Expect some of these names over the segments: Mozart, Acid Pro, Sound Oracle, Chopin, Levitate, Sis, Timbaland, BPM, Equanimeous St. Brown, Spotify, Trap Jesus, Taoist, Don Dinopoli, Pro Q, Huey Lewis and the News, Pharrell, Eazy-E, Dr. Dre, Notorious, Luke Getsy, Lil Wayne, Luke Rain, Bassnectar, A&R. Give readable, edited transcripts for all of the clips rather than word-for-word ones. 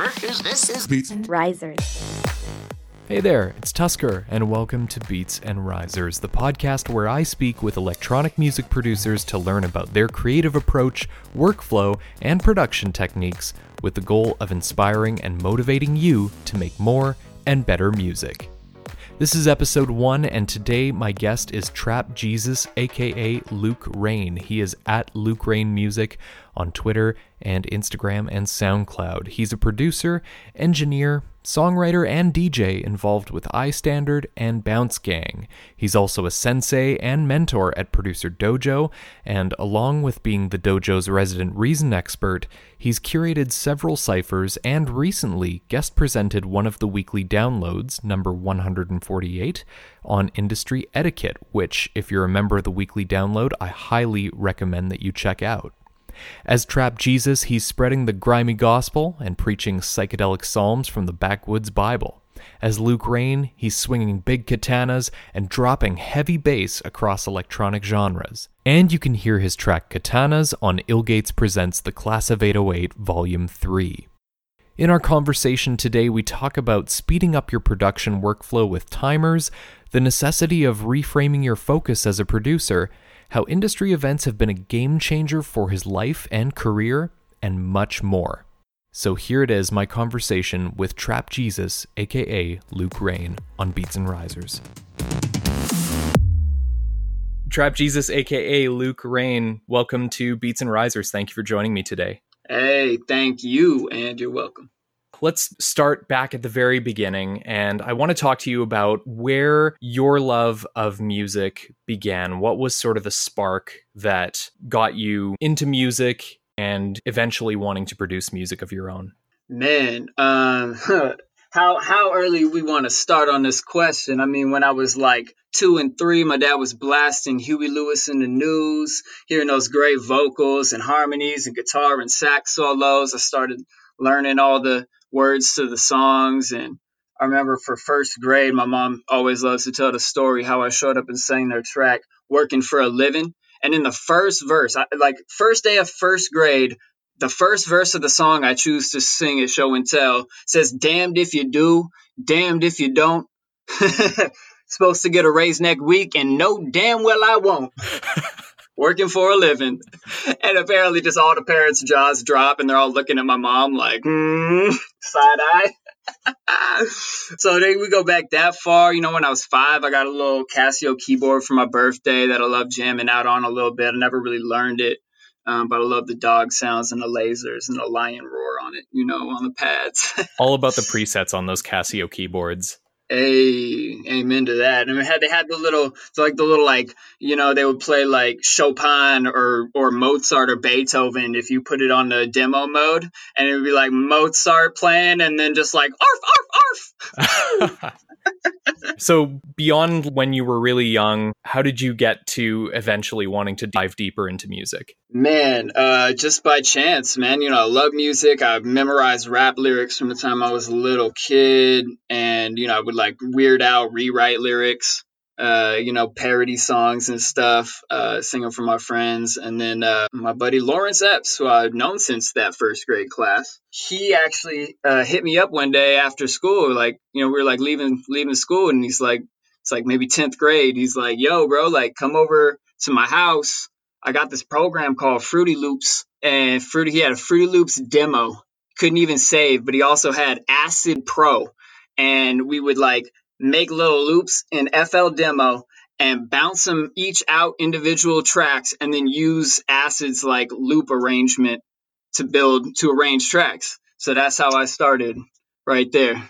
Berkers, this is Beats and Risers. Hey there, it's Tusker, and welcome to Beats and Risers, the podcast where I speak with electronic music producers to learn about their creative approach, workflow, and production techniques with the goal of inspiring and motivating you to make more and better music. This is episode 1, and today my guest is Trap Jesus, aka Luke Rain. He is at Luke Rain Music on Twitter and Instagram and SoundCloud. He's a producer, engineer, songwriter, and DJ involved with iStandard and Bounce Gang. He's also a sensei and mentor at Producer Dojo, and along with being the dojo's resident Reason expert, he's curated several ciphers and recently guest presented one of the weekly downloads, number 148, on industry etiquette, which, if you're a member of the weekly download, I highly recommend that you check out. As Trap Jesus, he's spreading the grimy gospel and preaching psychedelic psalms from the backwoods Bible. As Luke Rain, he's swinging big katanas and dropping heavy bass across electronic genres. And you can hear his track Katanas on Ill Gates Presents The Class of 808, Volume 3. In our conversation today, we talk about speeding up your production workflow with timers, the necessity of reframing your focus as a producer, how industry events have been a game changer for his life and career, and much more. So here it is, my conversation with Trap Jesus, aka Luke Rain, on Beats and Risers. Trap Jesus, aka Luke Rain, welcome to Beats and Risers. Thank you for joining me today. Hey, thank you, and you're welcome. Let's start back at the very beginning, and I want to talk to you about where your love of music began. What was sort of the spark that got you into music and eventually wanting to produce music of your own? Man, how early we want to start on this question? I mean, when I was like 2 and 3, my dad was blasting Huey Lewis and the News, hearing those great vocals and harmonies and guitar and sax solos. I started learning all the words to the songs. And I remember for first grade, my mom always loves to tell the story how I showed up and sang their track, Working for a Living. And in the first verse, first day of first grade, the first verse of the song I choose to sing at Show and Tell says, damned if you do, damned if you don't. Supposed to get a raise next week, and no damn well I won't. Working for a living. And apparently just all the parents' jaws drop and they're all looking at my mom like, side eye. So then we go back that far. You know, when I was 5, I got a little Casio keyboard for my birthday that I love jamming out on a little bit. I never really learned it, but I love the dog sounds and the lasers and the lion roar on it, you know, on the pads. All about the presets on those Casio keyboards. Hey, amen to that. And they had the little, you know, they would play like Chopin or Mozart or Beethoven if you put it on the demo mode, and it would be like Mozart playing and then just like arf, arf, arf. So beyond when you were really young, how did you get to eventually wanting to dive deeper into music? Man, just by chance, man. You know, I love music. I memorized rap lyrics from the time I was a little kid. And, you know, I would like weird out, rewrite lyrics, you know, parody songs and stuff, singing for my friends. And then my buddy Lawrence Epps, who I've known since that first grade class, he actually hit me up one day after school. Like, you know, we were like leaving school, and he's like, it's like maybe 10th grade. He's like, yo, bro, like come over to my house. I got this program called Fruity Loops, and he had a Fruity Loops demo. Couldn't even save, but he also had Acid Pro, and we would like make little loops in FL demo and bounce them each out individual tracks, and then use Acid's like loop arrangement to arrange tracks. So that's how I started right there.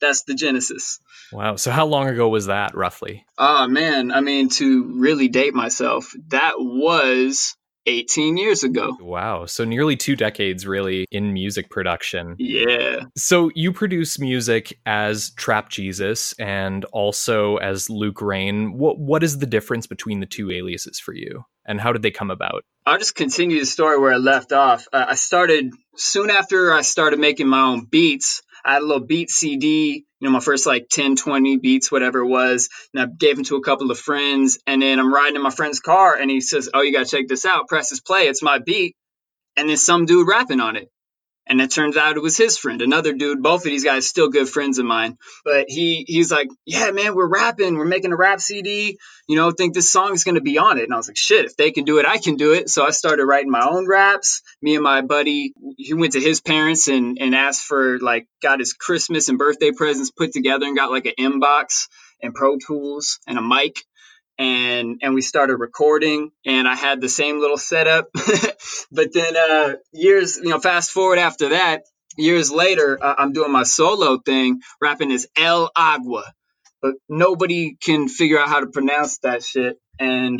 That's the genesis. Wow. So how long ago was that roughly? Oh, man. I mean, to really date myself, that was 18 years ago. Wow. So nearly 2 decades really in music production. Yeah. So you produce music as Trap Jesus and also as Luke Rain. What is the difference between the two aliases for you, and how did they come about? I'll just continue the story where I left off. I started soon after I started making my own beats. I had a little beat CD, you know, my first like 10, 20 beats, whatever it was. And I gave them to a couple of friends. And then I'm riding in my friend's car and he says, oh, you got to check this out. Press this play. It's my beat. And then some dude rapping on it. And it turns out it was his friend, another dude. Both of these guys still good friends of mine. But he's like, yeah, man, we're rapping. We're making a rap CD. You know, think this song is going to be on it. And I was like, shit, if they can do it, I can do it. So I started writing my own raps. Me and my buddy, he went to his parents and asked for, like, got his Christmas and birthday presents put together and got like an Mbox and Pro Tools and a mic. And we started recording, and I had the same little setup. But then years, you know, fast forward after that, years later, I'm doing my solo thing, rapping as El Agua. But nobody can figure out how to pronounce that shit. And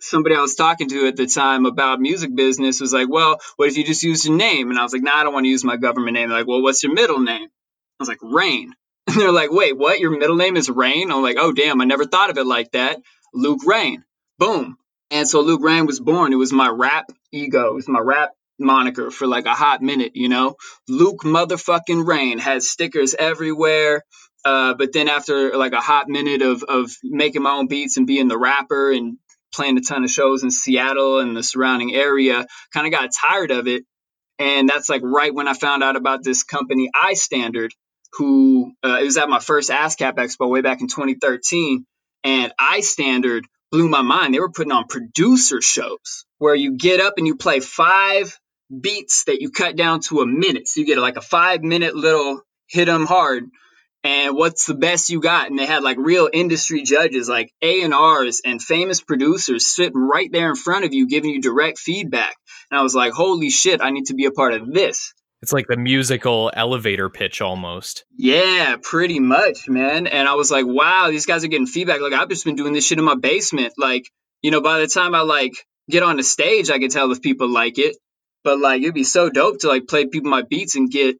somebody I was talking to at the time about music business was like, well, what if you just use your name? And I was like, nah, I don't want to use my government name. They're like, well, what's your middle name? I was like, Rain. And they're like, wait, what? Your middle name is Rain? I'm like, oh, damn, I never thought of it like that. Luke Rain. Boom. And so Luke Rain was born. It was my rap ego. It was my rap moniker for like a hot minute, you know? Luke motherfucking Rain had stickers everywhere. But then after like a hot minute of making my own beats and being the rapper and playing a ton of shows in Seattle and the surrounding area, kind of got tired of it. And that's like right when I found out about this company, iStandard, who it was at my first ASCAP Expo way back in 2013, and iStandard blew my mind. They were putting on producer shows where you get up and you play 5 beats that you cut down to a minute. So you get like a 5-minute little hit 'em hard, and what's the best you got? And they had like real industry judges, like A&Rs and famous producers sitting right there in front of you, giving you direct feedback. And I was like, holy shit, I need to be a part of this. It's like the musical elevator pitch almost. Yeah, pretty much, man. And I was like, wow, these guys are getting feedback. Like, I've just been doing this shit in my basement. Like, you know, by the time I, like, get on the stage, I can tell if people like it. But, like, it'd be so dope to, like, play people my beats and get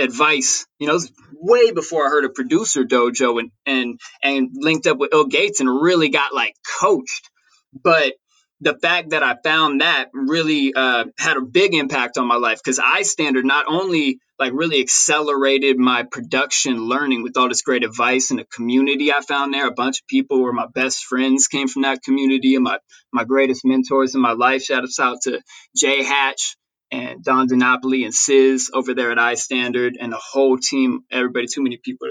advice. You know, it was way before I heard of Producer Dojo and linked up with Ill Gates and really got, like, coached. But the fact that I found that really had a big impact on my life, because iStandard not only like really accelerated my production learning with all this great advice and the community I found there. A bunch of people were my best friends, came from that community, and my greatest mentors in my life. Shout out to Jay Hatch and Don Dinopoli and Sis over there at iStandard and the whole team, everybody. Too many people,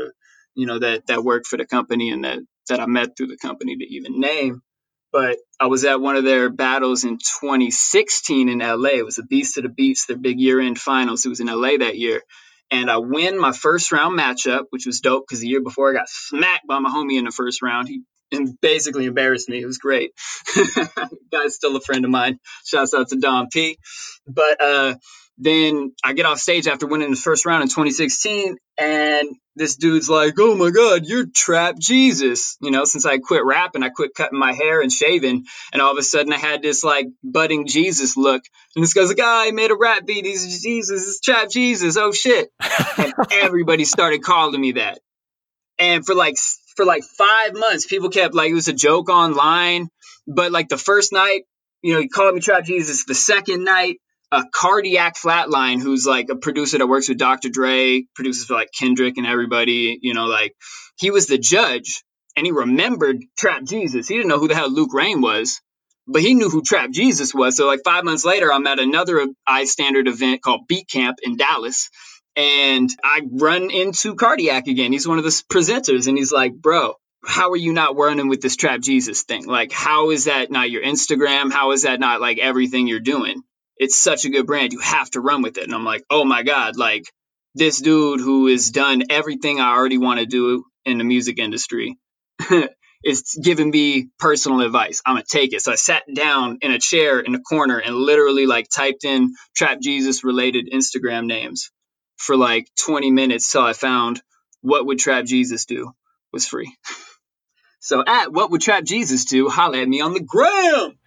you know, that worked for the company and that I met through the company to even name. But I was at one of their battles in 2016 in LA. It was the Beast of the Beats, their big year-end finals. It was in LA that year. And I win my first round matchup, which was dope because the year before I got smacked by my homie in the first round. He basically embarrassed me. It was great. Guy's still a friend of mine. Shouts out to Dom P. But then I get off stage after winning the first round in 2016, and this dude's like, oh my God, you're Trap Jesus. You know, since I quit rapping, I quit cutting my hair and shaving, and all of a sudden I had this like budding Jesus look. And this guy's like, oh, he made a rap beat. He's Jesus, it's Trap Jesus. Oh shit. And everybody started calling me that. And for like 5 months, people kept like, it was a joke online. But like the first night, you know, he called me Trap Jesus. The second night, a Cardiac Flatline, who's like a producer that works with Dr. Dre, produces for like Kendrick and everybody, you know, like he was the judge and he remembered Trap Jesus. He didn't know who the hell Luke Rain was, but he knew who Trap Jesus was. So like 5 months later, I'm at another iStandard event called Beat Camp in Dallas, and I run into Cardiac again. He's one of the presenters, and he's like, bro, how are you not running with this Trap Jesus thing? Like, how is that not your Instagram? How is that not like everything you're doing? It's such a good brand. You have to run with it. And I'm like, oh my God, like this dude who has done everything I already want to do in the music industry is giving me personal advice. I'm going to take it. So I sat down in a chair in a corner and literally like typed in Trap Jesus related Instagram names for like 20 minutes till I found What Would Trap Jesus Do was free. So at What Would Trap Jesus Do, holla at me on the gram.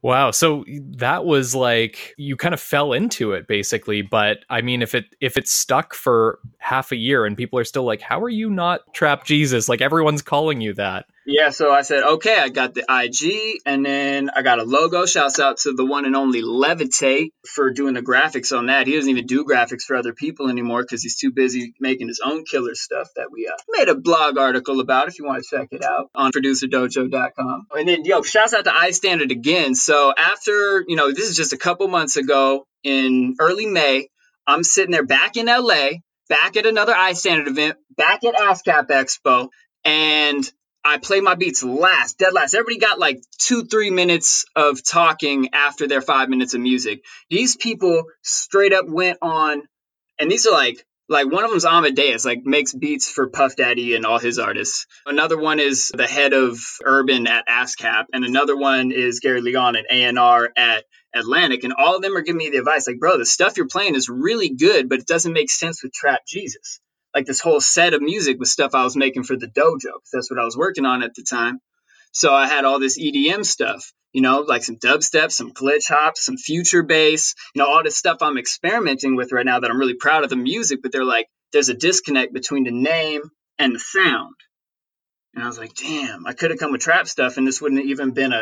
Wow. So that was like, you kind of fell into it basically. But I mean, if it stuck for half a year and people are still like, how are you not Trap Jesus? Like everyone's calling you that. Yeah, so I said, okay, I got the IG, and then I got a logo. Shouts out to the one and only Levitate for doing the graphics on that. He doesn't even do graphics for other people anymore because he's too busy making his own killer stuff that we made a blog article about if you want to check it out on producerdojo.com. And then, shouts out to iStandard again. So after, this is just a couple months ago in early May, I'm sitting there back in L.A., back at another iStandard event, back at ASCAP Expo, and I play my beats dead last. Everybody got like 2-3 minutes of talking after their 5 minutes of music. These people straight up went on, and these are like one of them's Amadeus, makes beats for Puff Daddy and all his artists. Another one is the head of Urban at ASCAP, and another one is Gary Leon at A&R at Atlantic, and all of them are giving me the advice, bro, the stuff you're playing is really good, but it doesn't make sense with Trap Jesus. This whole set of music was stuff I was making for the dojo, because that's what I was working on at the time. So I had all this EDM stuff, some dubstep, some glitch hops, some future bass, all this stuff I'm experimenting with right now that I'm really proud of the music, but they're there's a disconnect between the name and the sound. And I was like, damn, I could have come with trap stuff and this wouldn't have even been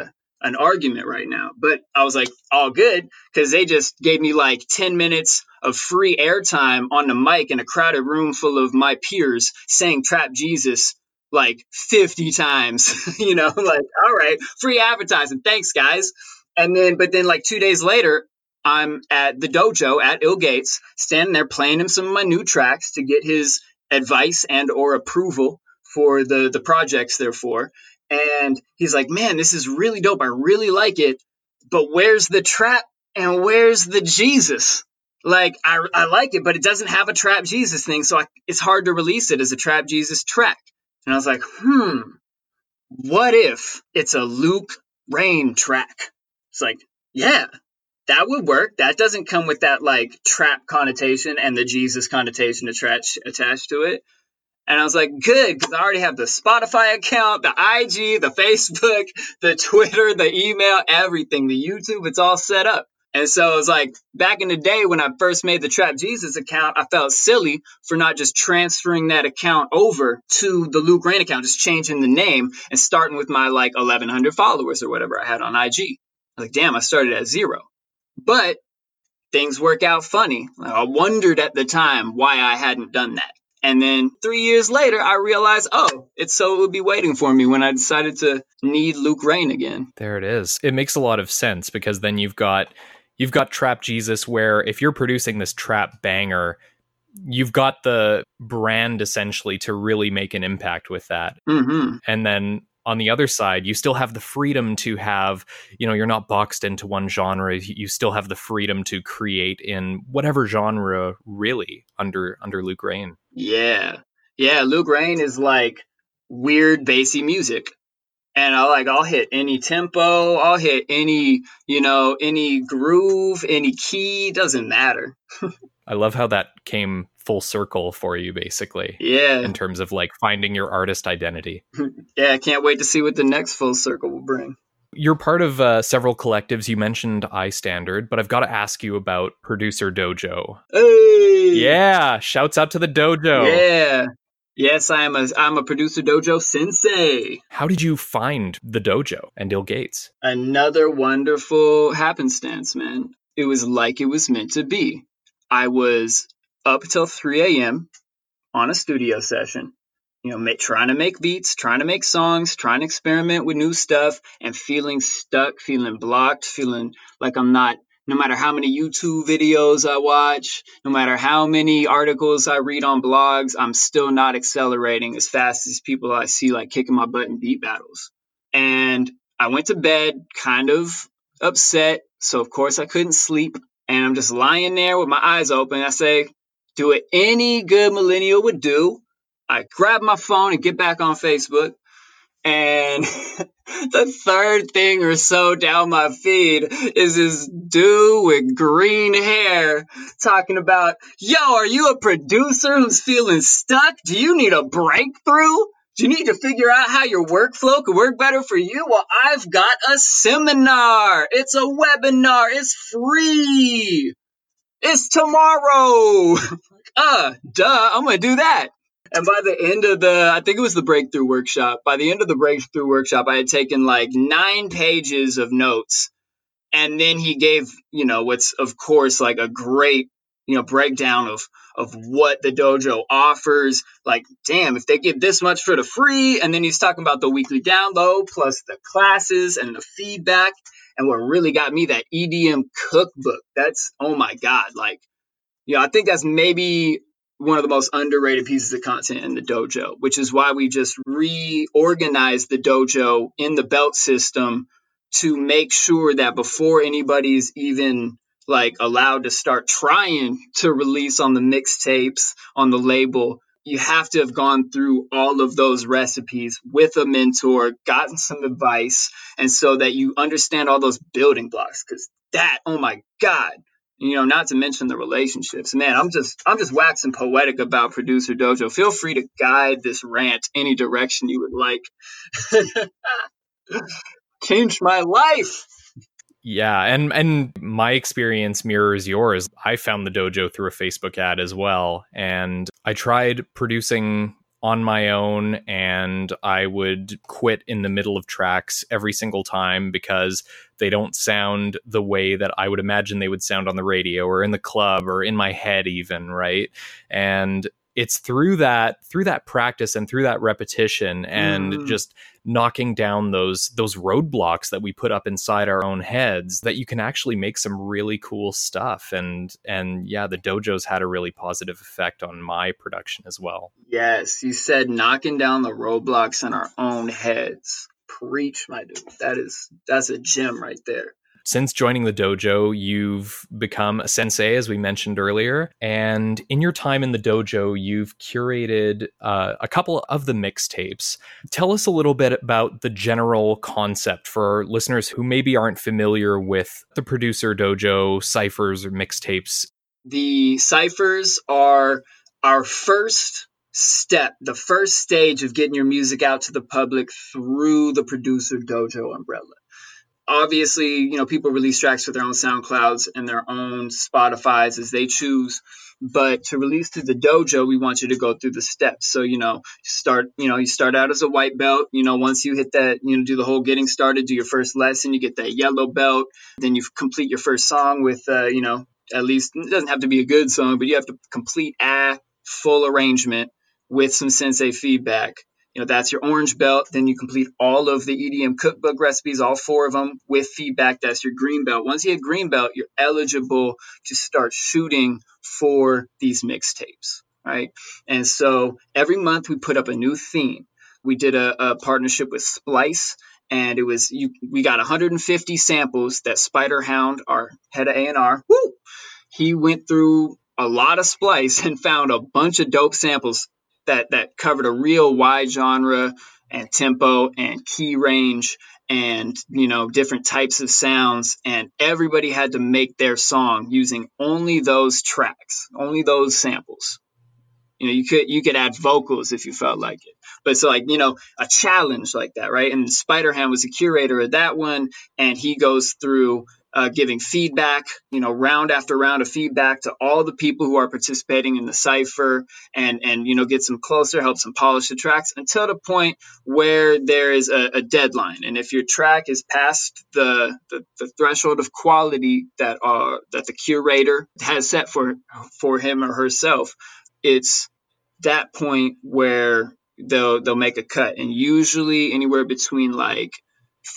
an argument right now. But I was all good, because they just gave me 10 minutes of free airtime on the mic in a crowded room full of my peers saying Trap Jesus 50 times, all right, free advertising. Thanks, guys. And then, 2 days later, I'm at the dojo at Ill Gates, standing there playing him some of my new tracks to get his advice and or approval for the projects they're for. And he's like, man, this is really dope. I really like it. But where's the trap and where's the Jesus? I like it, but it doesn't have a Trap Jesus thing. So it's hard to release it as a Trap Jesus track. And I was like, what if it's a Luke Rain track? It's yeah, that would work. That doesn't come with that trap connotation and the Jesus connotation attached to it. And I was like, good, because I already have the Spotify account, the IG, the Facebook, the Twitter, the email, everything, the YouTube. It's all set up. And so it was back in the day when I first made the Trap Jesus account, I felt silly for not just transferring that account over to the Luke Rain account, just changing the name and starting with my 1,100 followers or whatever I had on IG. I was damn, I started at 0. But things work out funny. I wondered at the time why I hadn't done that. And then 3 years later, I realized, it's so it would be waiting for me when I decided to need Luke Rain again. There it is. It makes a lot of sense, because then you've got Trap Jesus, where if you're producing this trap banger, you've got the brand essentially to really make an impact with that. Mm-hmm. And then on the other side, you still have the freedom to have, you're not boxed into one genre. You still have the freedom to create in whatever genre, really, under Luke Rain. Yeah. Yeah, Luke Rain is weird bassy music. And I'll hit any tempo, I'll hit any, any groove, any key, doesn't matter. I love how that came full circle for you, basically. Yeah. In terms of finding your artist identity. Yeah, I can't wait to see what the next full circle will bring. You're part of several collectives. You mentioned iStandard, but I've got to ask you about Producer Dojo. Hey! Yeah, shouts out to the dojo. Yeah. Yes, I'm a Producer Dojo sensei. How did you find the dojo and Ill Gates? Another wonderful happenstance, man. It was it was meant to be. I was up till 3 a.m. on a studio session, trying to make beats, trying to make songs, trying to experiment with new stuff, and feeling stuck, feeling blocked, feeling I'm not, no matter how many YouTube videos I watch, no matter how many articles I read on blogs, I'm still not accelerating as fast as people I see, kicking my butt in beat battles. And I went to bed kind of upset. So, of course, I couldn't sleep. And I'm just lying there with my eyes open. I say, do what any good millennial would do. I grab my phone and get back on Facebook. And the third thing or so down my feed is this dude with green hair talking about, are you a producer who's feeling stuck? Do you need a breakthrough? Do you need to figure out how your workflow could work better for you? Well, I've got a seminar. It's a webinar. It's free. It's tomorrow. Duh, I'm going to do that. And by the end of the, I think it was the breakthrough workshop, by the end of the breakthrough workshop, I had taken like 9 pages of notes. And then he gave, you know, what's of course like a great, you know, breakdown of what the dojo offers. Like, damn, if they give this much for the free. And then he's talking about the weekly download plus the classes and the feedback. And what really got me, that EDM cookbook. That's, oh my God. Like, you know, I think that's maybe one of the most underrated pieces of content in the dojo, which is why we just reorganized the dojo in the belt system to make sure that before anybody's even like allowed to start trying to release on the mixtapes, on the label, you have to have gone through all of those recipes with a mentor, gotten some advice, and so that you understand all those building blocks. Because that, oh my God, you know, not to mention the relationships. Man, I'm just waxing poetic about Producer Dojo. Feel free to guide this rant any direction you would like. Changed my life. Yeah, and my experience mirrors yours. I found the dojo through a Facebook ad as well, and I tried producing on my own, and I would quit in the middle of tracks every single time because they don't sound the way that I would imagine they would sound on the radio or in the club or in my head even, right? And it's through that practice and through that repetition and just knocking down those roadblocks that we put up inside our own heads that you can actually make some really cool stuff. And yeah, the dojo's had a really positive effect on my production as well. Yes, you said knocking down the roadblocks in our own heads. Preach, my dude. That's a gem right there. Since joining the dojo, you've become a sensei, as we mentioned earlier. And in your time in the dojo, you've curated a couple of the mixtapes. Tell us a little bit about the general concept for listeners who maybe aren't familiar with the Producer Dojo ciphers or mixtapes. The ciphers are our first step, the first stage of getting your music out to the public through the Producer Dojo umbrella. Obviously, you know, people release tracks with their own SoundClouds and their own Spotifys as they choose. But to release through the dojo, we want you to go through the steps. So, you know, you start out as a white belt. You know, once you hit that, you know, do the whole getting started, do your first lesson, you get that yellow belt. Then you complete your first song with, you know, at least it doesn't have to be a good song, but you have to complete a full arrangement with some sensei feedback. You know, that's your orange belt. Then you complete all of the EDM cookbook recipes, all 4 of them, with feedback. That's your green belt. Once you get green belt, you're eligible to start shooting for these mixtapes, right? And so every month we put up a new theme. We did a partnership with Splice, and it was we got 150 samples that Spider Hound, our head of A&R, he went through a lot of Splice and found a bunch of dope samples that covered a real wide genre and tempo and key range and, you know, different types of sounds. And everybody had to make their song using only those tracks, only those samples. You know, you could add vocals if you felt like it. But it's like, you know, a challenge like that, right? And Spider Ham was the curator of that one. And he goes through giving feedback, you know, round after round of feedback to all the people who are participating in the cipher and you know, gets them closer, helps them polish the tracks until the point where there is a deadline. And if your track is past the threshold of quality that the curator has set for him or herself, it's that point where they'll make a cut. And usually anywhere between like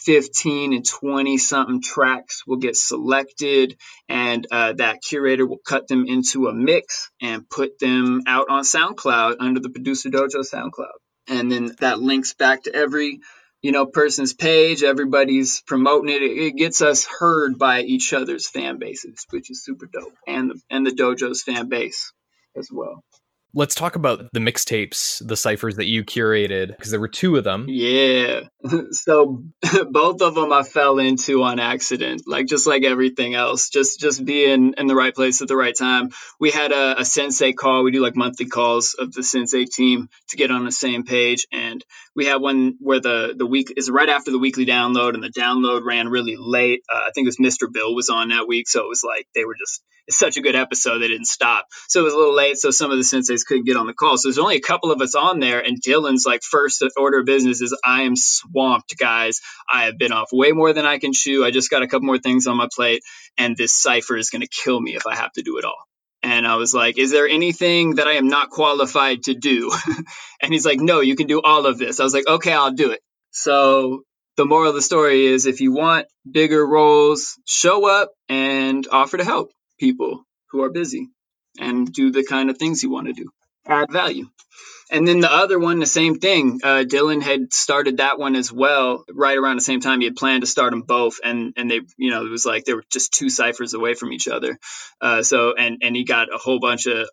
15 and 20 something tracks will get selected, and that curator will cut them into a mix and put them out on SoundCloud under the Producer Dojo SoundCloud. And then that links back to every, you know, person's page. Everybody's promoting it. It gets us heard by each other's fan bases, which is super dope, and the dojo's fan base as well. Let's talk about the mixtapes, the ciphers that you curated, because there were 2 of them. Yeah. So both of them I fell into on accident, like everything else, just being in the right place at the right time. We had a sensei call. We do like monthly calls of the sensei team to get on the same page. And we had one where the week is right after the weekly download, and the download ran really late. I think it was Mr. Bill was on that week. So it was like they were just it's such a good episode, they didn't stop. So it was a little late, so some of the senseis couldn't get on the call. So there's only a couple of us on there, and Dylan's like first order of business is, I am swamped, guys. I have been off way more than I can chew. I just got a couple more things on my plate, and this cipher is going to kill me if I have to do it all. And I was like, is there anything that I am not qualified to do? And he's like, no, you can do all of this. I was like, okay, I'll do it. So the moral of the story is, if you want bigger roles, show up and offer to help people who are busy and do the kind of things you want to do. Add value. And then the other one, the same thing. Dylan had started that one as well, right around the same time. He had planned to start them both, and they, you know, it was like they were just two ciphers away from each other. So he got a whole bunch of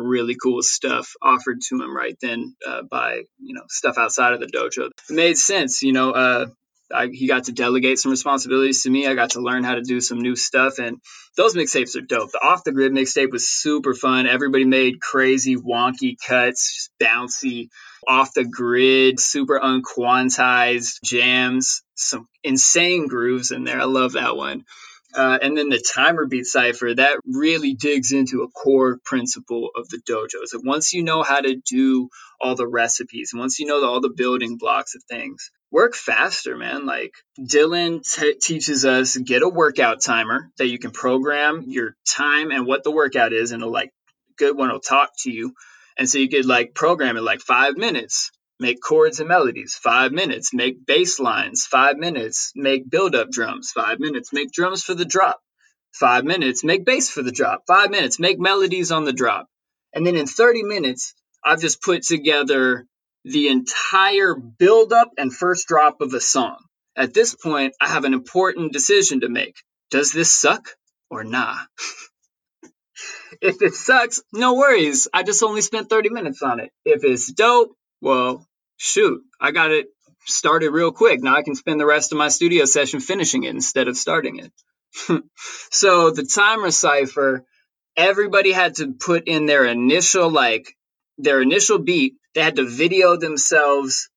really cool stuff offered to him right then by, you know, stuff outside of the dojo. It made sense, you know. He got to delegate some responsibilities to me. I got to learn how to do some new stuff. And those mixtapes are dope. The Off the Grid mixtape was super fun. Everybody made crazy, wonky cuts, just bouncy, off the grid, super unquantized jams, some insane grooves in there. I love that one. And then the Timer Beat Cypher, that really digs into a core principle of the dojo. So once you know how to do all the recipes, once you know all the building blocks of things, work faster, man. Like Dylan teaches us, get a workout timer that you can program your time and what the workout is, and like good one will talk to you. And so you could like program it like 5 minutes, make chords and melodies, 5 minutes, make bass lines, 5 minutes, make build-up drums, 5 minutes, make drums for the drop, 5 minutes, make bass for the drop, 5 minutes, make melodies on the drop. And then in 30 minutes, I've just put together the entire build-up and first drop of a song. At this point, I have an important decision to make. Does this suck or nah? If it sucks, no worries. I just only spent 30 minutes on it. If it's dope, well, shoot, I got it started real quick. Now I can spend the rest of my studio session finishing it instead of starting it. So the Timer Cypher, everybody had to put in their initial beat. They had to video themselves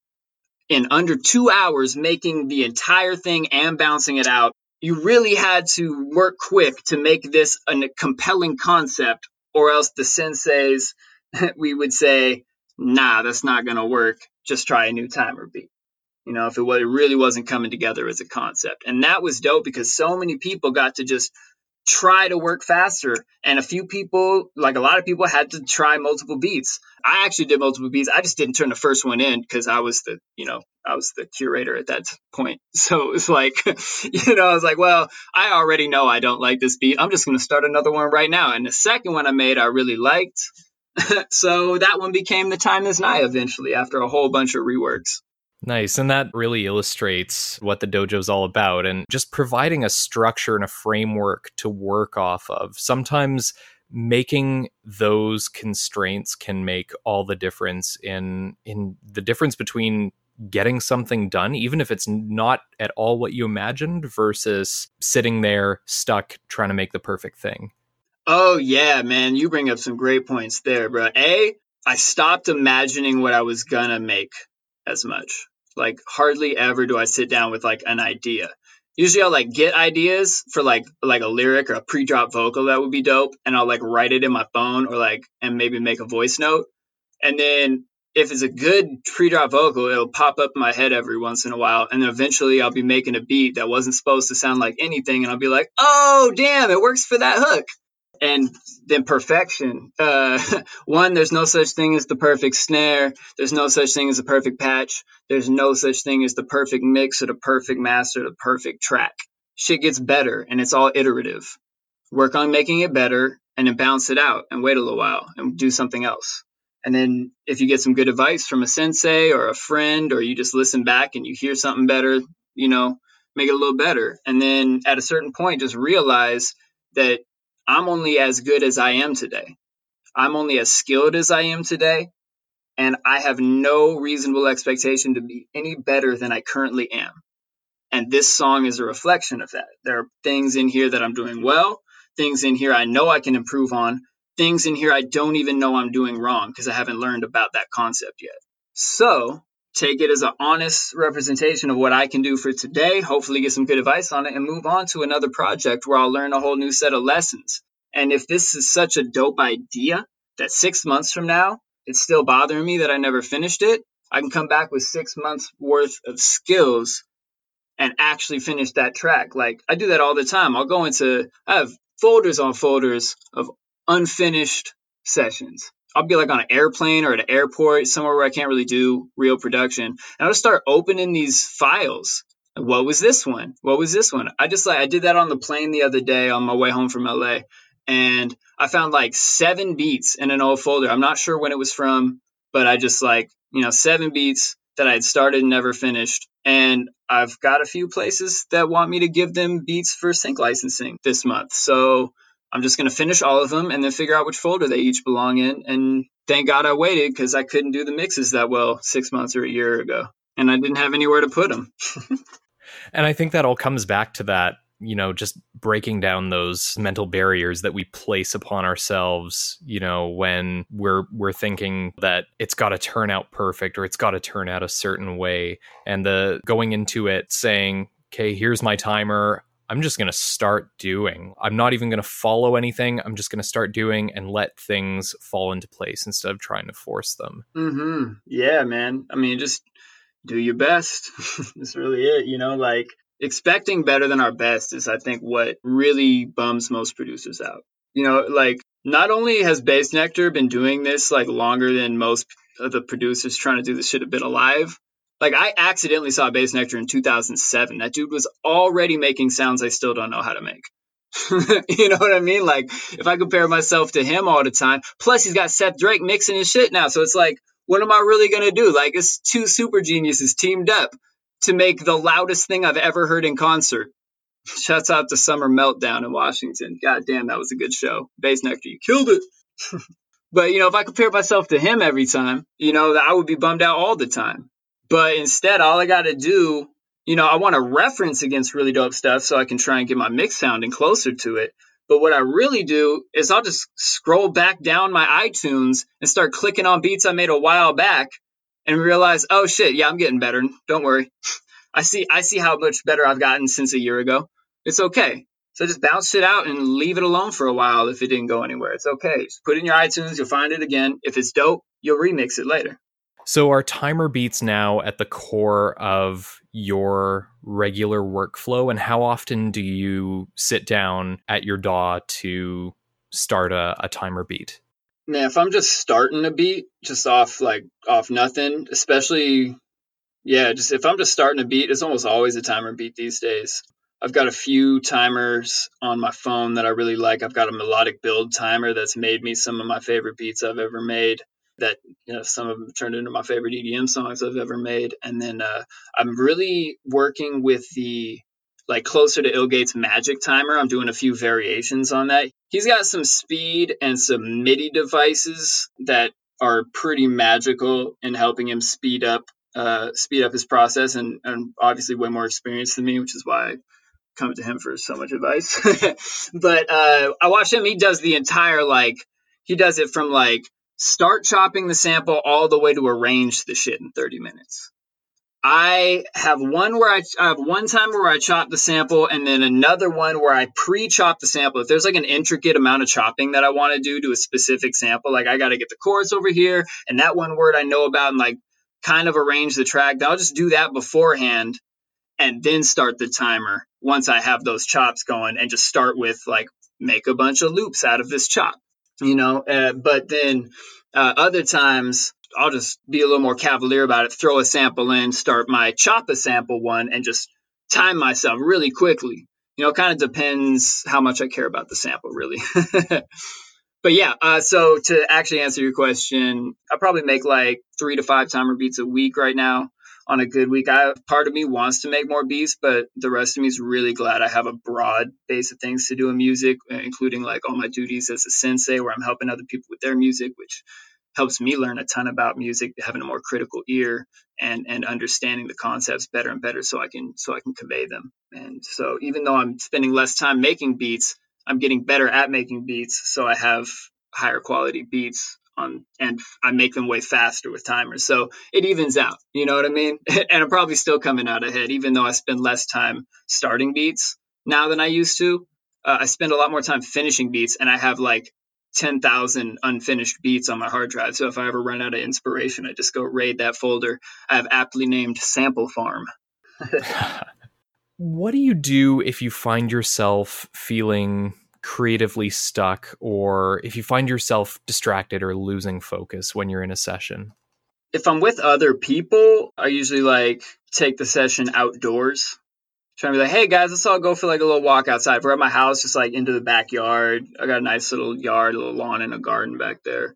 in under 2 hours making the entire thing and bouncing it out. You really had to work quick to make this a compelling concept, or else the senseis, we would say, nah, that's not going to work. Just try a new timer beat. You know, if it really wasn't coming together as a concept. And that was dope because so many people got to just try to work faster, and a lot of people had to try multiple beats. I actually did multiple beats. I just didn't turn the first one in because I was the curator at that point. So it was like, you know, I was like, well, I already know I don't like this beat. I'm just going to start another one right now. And the second one I made, I really liked. So that one became the Time Is Nigh eventually after a whole bunch of reworks. Nice. And that really illustrates what the dojo is all about, and just providing a structure and a framework to work off of. Sometimes making those constraints can make all the difference in the difference between getting something done, even if it's not at all what you imagined, versus sitting there stuck trying to make the perfect thing. Oh, yeah, man. You bring up some great points there, bro. I stopped imagining what I was going to make as much. Like hardly ever do I sit down with like an idea. Usually I'll like get ideas for like a lyric or a pre-drop vocal that would be dope, and I'll like write it in my phone or like, and maybe make a voice note. And then if it's a good pre-drop vocal, it'll pop up in my head every once in a while, and then eventually I'll be making a beat that wasn't supposed to sound like anything, and I'll be like, oh damn, it works for that hook. And then perfection. One, there's no such thing as the perfect snare. There's no such thing as the perfect patch. There's no such thing as the perfect mix or the perfect master, the perfect track. Shit gets better, and it's all iterative. Work on making it better, and then bounce it out, and wait a little while, and do something else. And then if you get some good advice from a sensei or a friend, or you just listen back and you hear something better, you know, make it a little better. And then at a certain point, just realize that I'm only as good as I am today. I'm only as skilled as I am today. And I have no reasonable expectation to be any better than I currently am. And this song is a reflection of that. There are things in here that I'm doing well, things in here I know I can improve on, things in here I don't even know I'm doing wrong because I haven't learned about that concept yet. So take it as an honest representation of what I can do for today, hopefully get some good advice on it, and move on to another project where I'll learn a whole new set of lessons. And if this is such a dope idea that 6 months from now, it's still bothering me that I never finished it, I can come back with 6 months worth of skills and actually finish that track. Like, I do that all the time. I'll go into, I have folders on folders of unfinished sessions. I'll be like on an airplane or at an airport, somewhere where I can't really do real production. And I'll just start opening these files. What was this one? What was this one? I did that on the plane the other day on my way home from LA. And I found like 7 beats in an old folder. I'm not sure when it was from, but I just 7 beats that I had started and never finished. And I've got a few places that want me to give them beats for sync licensing this month. So I'm just going to finish all of them and then figure out which folder they each belong in. And thank God I waited, because I couldn't do the mixes that well 6 months or a year ago. And I didn't have anywhere to put them. And I think that all comes back to that, just breaking down those mental barriers that we place upon ourselves, when we're thinking that it's got to turn out perfect or it's got to turn out a certain way. And the going into it saying, okay, here's my timer. I'm just going to start doing. I'm not even going to follow anything. I'm just going to start doing and let things fall into place instead of trying to force them. Mm-hmm. Yeah, man. I mean, just do your best. That's really it. Expecting better than our best is, I think, what really bums most producers out. Not only has Bassnectar been doing this longer than most of the producers trying to do this shit have been alive. I accidentally saw Bassnectar in 2007. That dude was already making sounds I still don't know how to make. You know what I mean? If I compare myself to him all the time, plus he's got Seth Drake mixing his shit now. So it's what am I really going to do? It's two super geniuses teamed up to make the loudest thing I've ever heard in concert. Shouts out to Summer Meltdown in Washington. God damn, that was a good show. Bassnectar, you killed it. But, if I compare myself to him every time, I would be bummed out all the time. But instead, all I got to do, I want to reference against really dope stuff so I can try and get my mix sounding closer to it. But what I really do is I'll just scroll back down my iTunes and start clicking on beats I made a while back and realize, oh shit, yeah, I'm getting better. Don't worry. I see how much better I've gotten since a year ago. It's okay. So just bounce it out and leave it alone for a while if it didn't go anywhere. It's okay. Just put it in your iTunes. You'll find it again. If it's dope, you'll remix it later. So are timer beats now at the core of your regular workflow? And how often do you sit down at your DAW to start a timer beat? Man, if I'm just starting a beat, just off nothing, especially, if I'm just starting a beat, it's almost always a timer beat these days. I've got a few timers on my phone that I really like. I've got a melodic build timer that's made me some of my favorite beats I've ever made. That some of them turned into my favorite EDM songs I've ever made. And then I'm really working with the closer to Ill Gates Magic timer. I'm doing a few variations on that. He's got some speed and some MIDI devices that are pretty magical in helping him speed up his process. And obviously way more experienced than me, which is why I come to him for so much advice. But I watch him. He does the entire he does it from start chopping the sample all the way to arrange the shit in 30 minutes. I have one timer where I chop the sample and then another one where I pre-chop the sample. If there's an intricate amount of chopping that I want to do to a specific sample, I got to get the chorus over here and that one word I know about and kind of arrange the track, then I'll just do that beforehand and then start the timer once I have those chops going and just start with make a bunch of loops out of this chop. But then other times I'll just be a little more cavalier about it, throw a sample in, start my chop a sample one and just time myself really quickly. It kind of depends how much I care about the sample really. But yeah, so to actually answer your question, I probably make 3 to 5 timer beats a week right now. On a good week, part of me wants to make more beats, but the rest of me is really glad I have a broad base of things to do in music, including all my duties as a sensei, where I'm helping other people with their music, which helps me learn a ton about music, having a more critical ear and understanding the concepts better and better, so I can convey them. And so, even though I'm spending less time making beats, I'm getting better at making beats, so I have higher quality beats. And I make them way faster with timers. So it evens out, you know what I mean? And I'm probably still coming out ahead, even though I spend less time starting beats now than I used to. I spend a lot more time finishing beats, and I have like 10,000 unfinished beats on my hard drive. So if I ever run out of inspiration, I just go raid that folder. I have aptly named Sample Farm. What do you do if you find yourself feeling creatively stuck, or if you find yourself distracted or losing focus when you're in a session? If I'm with other people, I usually like take the session outdoors. Trying to be like, hey guys, let's all go for like a little walk outside. If we're at my house, just like into the backyard. I got a nice little yard, a little lawn and a garden back there.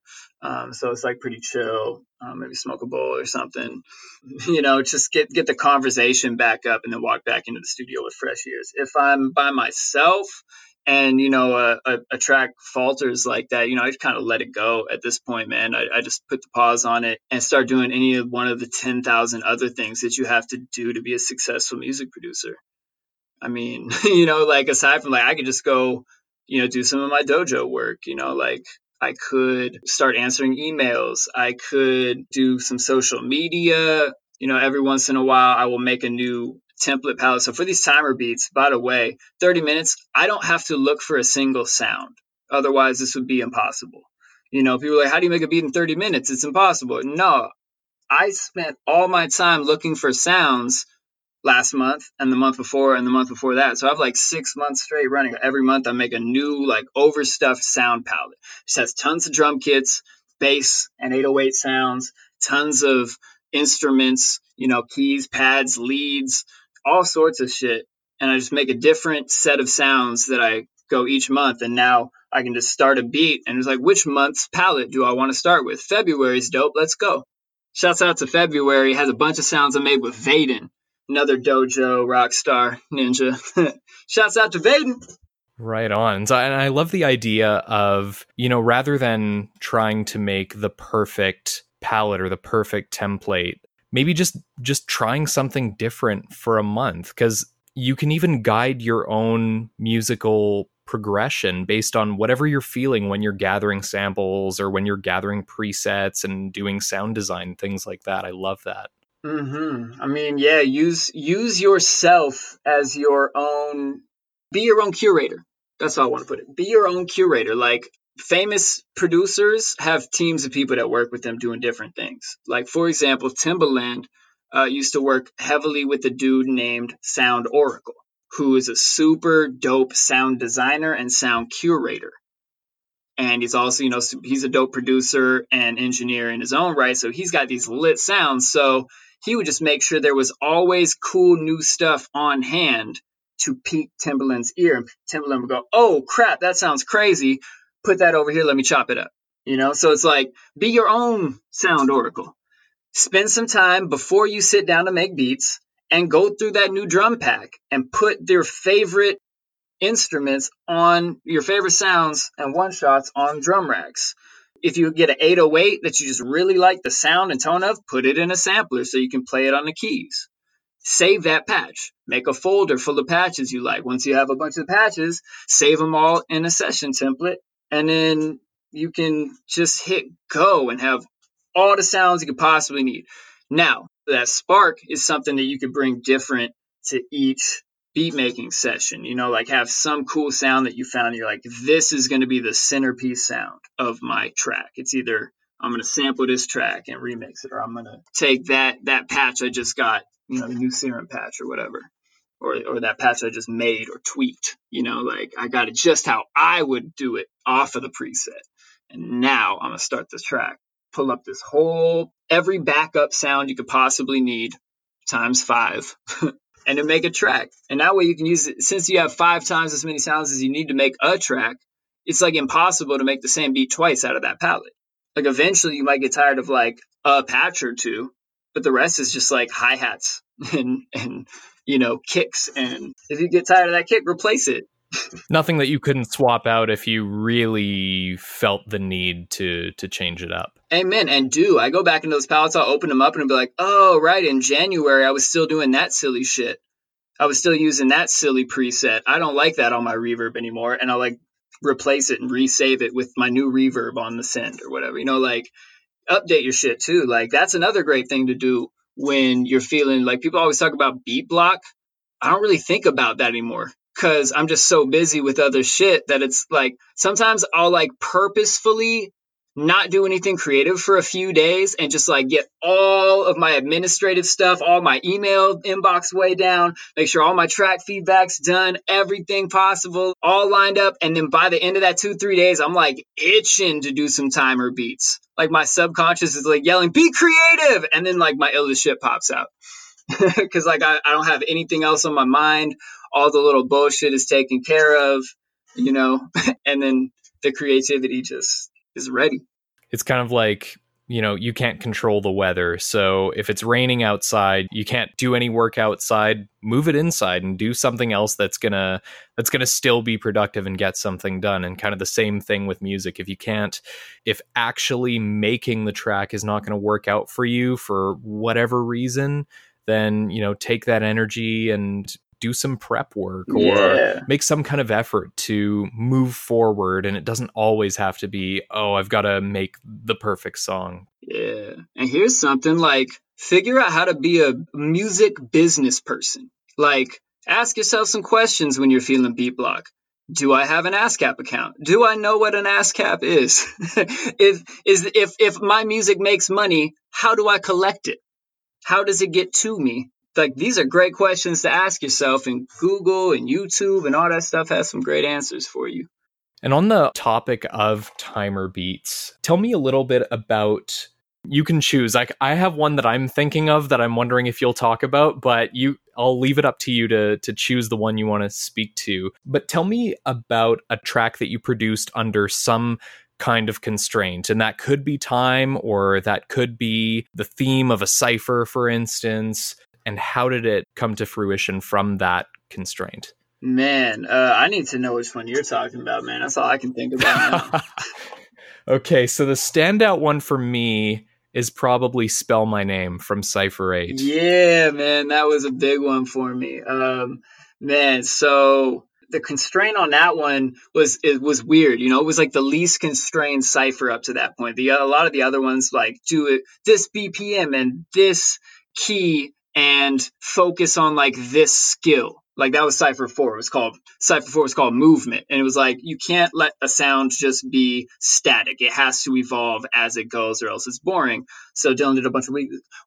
So it's like pretty chill. Maybe smoke a bowl or something, you know, just get the conversation back up and then walk back into the studio with fresh ears. If I'm by myself and, you know, a track falters like that, you know, I just kind of let it go at this point, man. I just put the pause on it and start doing any of one of the 10,000 other things that you have to do to be a successful music producer. I mean, you know, like aside from like, I could just go, you know, do some of my dojo work, you know, like I could start answering emails. I could do some social media. You know, every once in a while, I will make a new template palette. So for these timer beats, by the way, 30 minutes, I don't have to look for a single sound. Otherwise, this would be impossible. You know, people are like, how do you make a beat in 30 minutes? It's impossible. No, I spent all my time looking for sounds last month and the month before and the month before that. So I have like 6 months straight running. Every month I make a new like overstuffed sound palette. It has tons of drum kits, bass and 808 sounds, tons of instruments, you know, keys, pads, leads, all sorts of shit. And I just make a different set of sounds that I go each month. And now I can just start a beat and it's like, which month's palette do I want to start with? February's dope. Let's go. Shouts out to February. It has a bunch of sounds I made with Vaden, another dojo rock star ninja. Shouts out to Vaden. Right on. So, and I love the idea of, you know, rather than trying to make the perfect palette or the perfect template, maybe just trying something different for a month, because you can even guide your own musical progression based on whatever you're feeling when you're gathering samples or when you're gathering presets and doing sound design, things like that. I love that. Mm-hmm. I mean, yeah, use yourself as your own, be your own curator. That's how I want to put it. Be your own curator. Like famous producers have teams of people that work with them doing different things. Like, for example, Timbaland used to work heavily with a dude named Sound Oracle, who is a super dope sound designer and sound curator. And he's also, you know, he's a dope producer and engineer in his own right. So he's got these lit sounds. So he would just make sure there was always cool new stuff on hand to pique Timbaland's ear. And Timbaland would go, oh, crap, that sounds crazy. Put that over here. Let me chop it up. You know, so it's like, be your own sound oracle. Spend some time before you sit down to make beats and go through that new drum pack and put their favorite instruments on your favorite sounds and one shots on drum racks. If you get an 808 that you just really like the sound and tone of, put it in a sampler so you can play it on the keys. Save that patch. Make a folder full of patches you like. Once you have a bunch of patches, save them all in a session template, and then you can just hit go and have all the sounds you could possibly need. Now, that spark is something that you could bring different to each beat making session, you know, like have some cool sound that you found and you're like, this is going to be the centerpiece sound of my track. It's either I'm going to sample this track and remix it, or I'm going to take that patch I just got, you know, the new Serum patch or whatever, or that patch I just made or tweaked, you know, like I got it just how I would do it off of the preset. And now I'm going to start this track, pull up this whole, every backup sound you could possibly need times 5. And to make a track. And that way you can use it, since you have 5 times as many sounds as you need to make a track, it's like impossible to make the same beat twice out of that palette. Like eventually you might get tired of like a patch or two, but the rest is just like hi-hats and you know, kicks. And if you get tired of that kick, replace it. Nothing that you couldn't swap out if you really felt the need to change it up. Amen. And I go back into those palettes, I'll open them up and I'll be like, oh, right, in January, I was still doing that silly shit. I was still using that silly preset. I don't like that on my reverb anymore. And I'll like replace it and resave it with my new reverb on the send or whatever. You know, like update your shit too. Like that's another great thing to do when you're feeling like people always talk about beat block. I don't really think about that anymore. because I'm just so busy with other shit that it's like sometimes I'll like purposefully not do anything creative for a few days and just like get all of my administrative stuff, all my email inbox way down, make sure all my track feedback's done, everything possible, all lined up. And then by the end of that 2-3 days, I'm like itching to do some timer beats. Like my subconscious is like yelling, be creative. And then like my illest shit pops out because like I don't have anything else on my mind. All the little bullshit is taken care of, you know, and then the creativity just is ready. It's kind of like, you know, you can't control the weather. So if it's raining outside, you can't do any work outside, move it inside and do something else that's gonna still be productive and get something done. And kind of the same thing with music. If actually making the track is not gonna work out for you for whatever reason, then, you know, take that energy and do some prep work or make some kind of effort to move forward. And it doesn't always have to be, oh, I've got to make the perfect song. Yeah. And here's something like, figure out how to be a music business person. Like, ask yourself some questions when you're feeling beat block. Do I have an ASCAP account? Do I know what an ASCAP is? If my music makes money, how do I collect it? How does it get to me? Like, these are great questions to ask yourself, and Google and YouTube and all that stuff has some great answers for you. And on the topic of timer beats, tell me a little bit about, you can choose. Like, I have one that I'm thinking of that I'm wondering if you'll talk about, but I'll leave it up to you to choose the one you want to speak to. But tell me about a track that you produced under some kind of constraint, and that could be time, or that could be the theme of a cipher, for instance. And how did it come to fruition from that constraint? Man, I need to know which one you're talking about, man. That's all I can think about now. Okay, so the standout one for me is probably Spell My Name from Cypher 8. Yeah, man, that was a big one for me. Man, so the constraint on that one was weird. You know, it was like the least constrained cipher up to that point. A lot of the other ones, like, do it this BPM and this key, and focus on like this skill. Like, that was Cypher 4. It was called Movement. And it was like, you can't let a sound just be static. It has to evolve as it goes, or else it's boring. So Dylan did a bunch of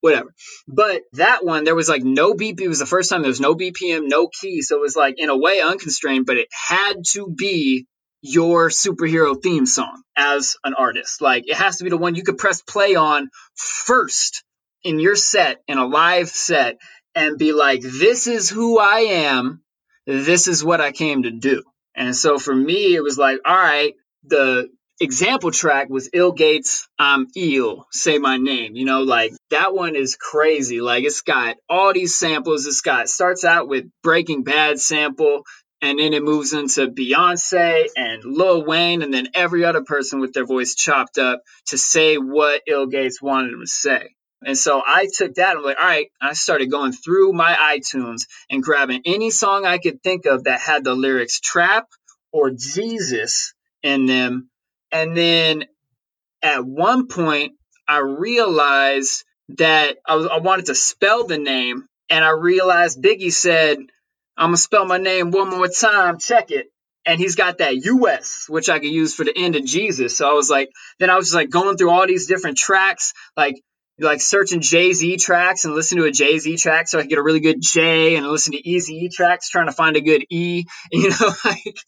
whatever. But that one, there was like no BP. It was the first time there was no BPM, no key. So it was like, in a way, unconstrained, but it had to be your superhero theme song as an artist. Like, it has to be the one you could press play on first in your set, in a live set, and be like, this is who I am, this is what I came to do. And so for me, it was like, all right, the example track was Ill Gates, I'm Ill, Say My Name. You know, like, that one is crazy. Like, it's got all these samples. It starts out with Breaking Bad sample, and then it moves into Beyonce and Lil Wayne, and then every other person with their voice chopped up to say what Ill Gates wanted them to say. And so I took that and I'm like, all right, I started going through my iTunes and grabbing any song I could think of that had the lyrics trap or Jesus in them. And then at one point I realized that I wanted to spell the name, and I realized Biggie said, I'm going to spell my name one more time, check it. And he's got that US, which I could use for the end of Jesus. So I was like, then I was just like going through all these different tracks, like searching Jay-Z tracks and listen to a Jay-Z track so I could get a really good J, and listen to Eazy-E tracks trying to find a good E, you know, like,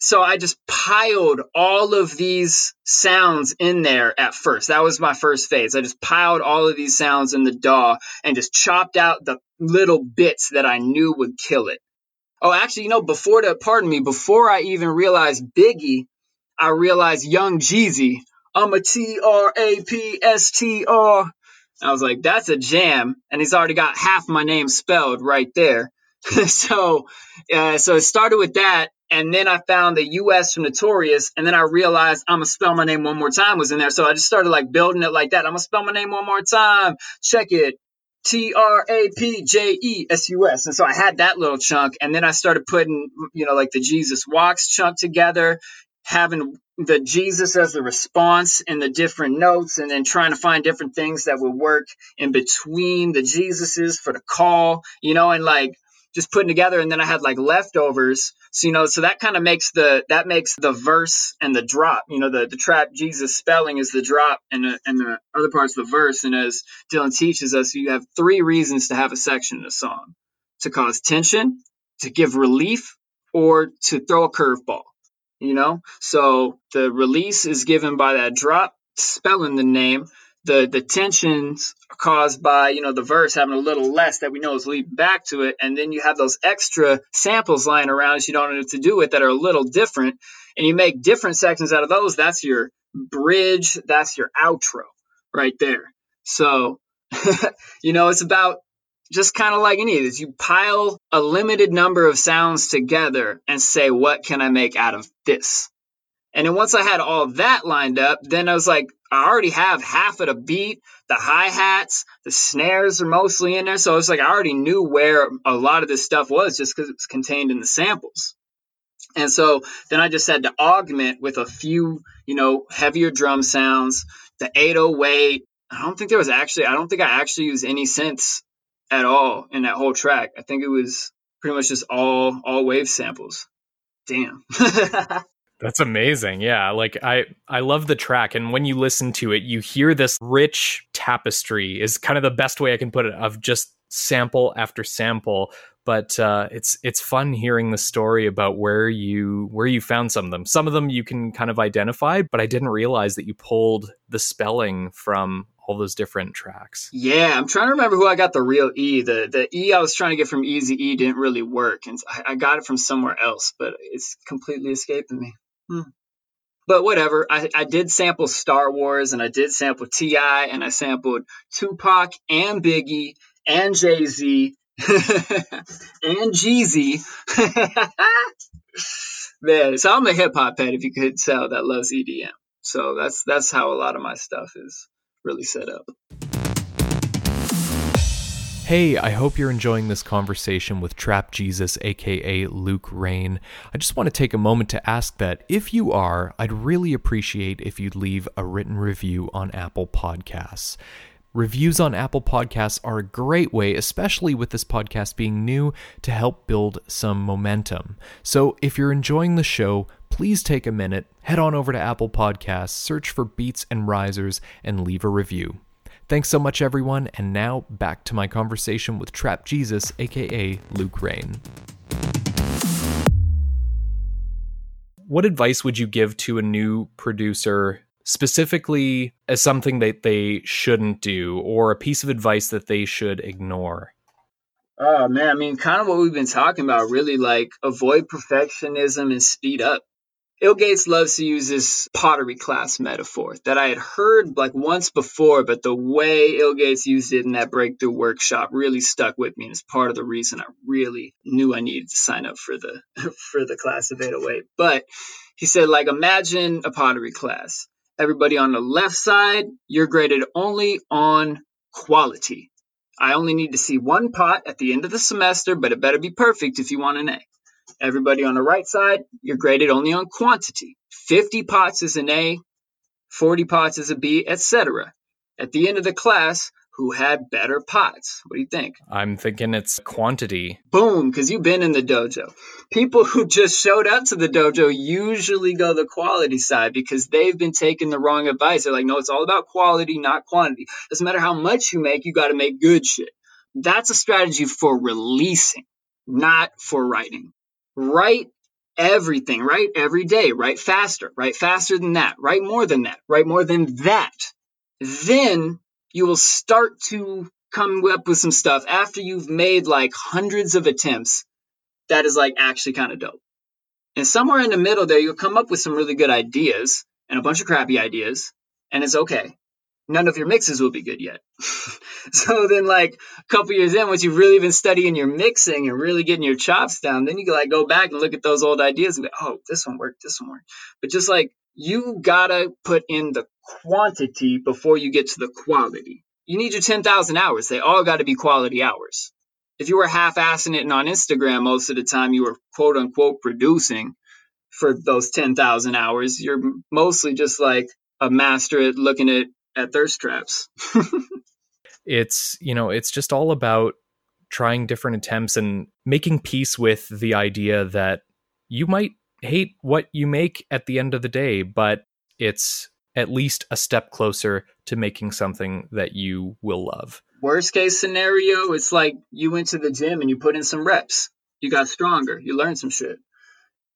so I just piled all of these sounds in there at first. That was my first phase. I just piled all of these sounds in the DAW and just chopped out the little bits that I knew would kill it. Oh, actually, you know, before I even realized Biggie, I realized Young Jeezy. I'm a TRAPSTR. I was like, that's a jam. And he's already got half my name spelled right there. So it started with that. And then I found the US from Notorious. And then I realized I'm going to spell my name one more time was in there. So I just started like building it like that. I'm going to spell my name one more time. Check it. TRAPJESUS. And so I had that little chunk. And then I started putting, you know, like the Jesus Walks chunk together, having the Jesus as the response in the different notes, and then trying to find different things that would work in between the Jesuses for the call, you know, and like just putting together, and then I had like leftovers. So, you know, so that kind of makes the verse and the drop, you know, the Trap Jesus spelling is the drop and the other part's the verse. And as Dylan teaches us, you have three reasons to have a section in a song: to cause tension, to give relief, or to throw a curveball, you know? So the release is given by that drop, spelling the name. The tensions are caused by, you know, the verse having a little less that we know is leading back to it. And then you have those extra samples lying around that you don't know what to do with that are a little different. And you make different sections out of those. That's your bridge. That's your outro right there. So, you know, it's about just kind of like any of this. You pile a limited number of sounds together and say, what can I make out of this? And then once I had all that lined up, then I was like, I already have half of the beat, the hi-hats, the snares are mostly in there. So it's like I already knew where a lot of this stuff was just because it was contained in the samples. And so then I just had to augment with a few, you know, heavier drum sounds, the 808. I don't think I actually used any synths at all in that whole track. I think it was pretty much just all wave samples. Damn. That's amazing. Yeah. Like I love the track. And when you listen to it, you hear this rich tapestry is kind of the best way I can put it, of just sample after sample. But it's fun hearing the story about where you found some of them. Some of them you can kind of identify, but I didn't realize that you pulled the spelling from all those different tracks. Yeah, I'm trying to remember who I got the real E. The E I was trying to get from Easy E didn't really work. And I got it from somewhere else, but it's completely escaping me. But whatever, I did sample Star Wars, and I did sample T.I., and I sampled Tupac and Biggie and Jay-Z and Jeezy. Man, so I'm a hip-hop head, if you could tell, that loves EDM. So that's how a lot of my stuff is really set up. Hey, I hope you're enjoying this conversation with Trap Jesus, aka Luke Rain. I just want to take a moment to ask that if you are, I'd really appreciate if you'd leave a written review on Apple Podcasts. Reviews on Apple Podcasts are a great way, especially with this podcast being new, to help build some momentum. So if you're enjoying the show, please take a minute, head on over to Apple Podcasts, search for Beats and Risers, and leave a review. Thanks so much, everyone, and now back to my conversation with Trap Jesus, aka Luke Rain. What advice would you give to a new producer, specifically as something that they shouldn't do, or a piece of advice that they should ignore? Oh, man, I mean, kind of what we've been talking about, really, like, avoid perfectionism and speed up. Ill Gates loves to use this pottery class metaphor that I had heard like once before, but the way Ill Gates used it in that breakthrough workshop really stuck with me, and it's part of the reason I really knew I needed to sign up for the class of 808. But he said, like, imagine a pottery class. Everybody on the left side, you're graded only on quality. I only need to see one pot at the end of the semester, but it better be perfect if you want an A. Everybody on the right side, you're graded only on quantity. 50 pots is an A, 40 pots is a B, etc. At the end of the class, who had better pots? What do you think? I'm thinking it's quantity. Boom, because you've been in the dojo. People who just showed up to the dojo usually go the quality side because they've been taking the wrong advice. They're like, no, it's all about quality, not quantity. Doesn't matter how much you make, you got to make good shit. That's a strategy for releasing, not for writing. Write everything, write every day, write faster than that, write more than that. Then you will start to come up with some stuff after you've made like hundreds of attempts that is like actually kind of dope. And somewhere in the middle there, you'll come up with some really good ideas and a bunch of crappy ideas, and it's okay. None of your mixes will be good yet. So then like a couple years in, once you've really been studying your mixing and really getting your chops down, then you can like go back and look at those old ideas and go, oh, this one worked. But just like you gotta put in the quantity before you get to the quality. You need your 10,000 hours. They all gotta be quality hours. If you were half-assing it and on Instagram most of the time you were quote unquote producing for those 10,000 hours, you're mostly just like a master at looking at thirst traps. It's just all about trying different attempts and making peace with the idea that you might hate what you make at the end of the day, but it's at least a step closer to making something that you will love. Worst case scenario, it's like you went to the gym and you put in some reps. You got stronger. You learned some shit.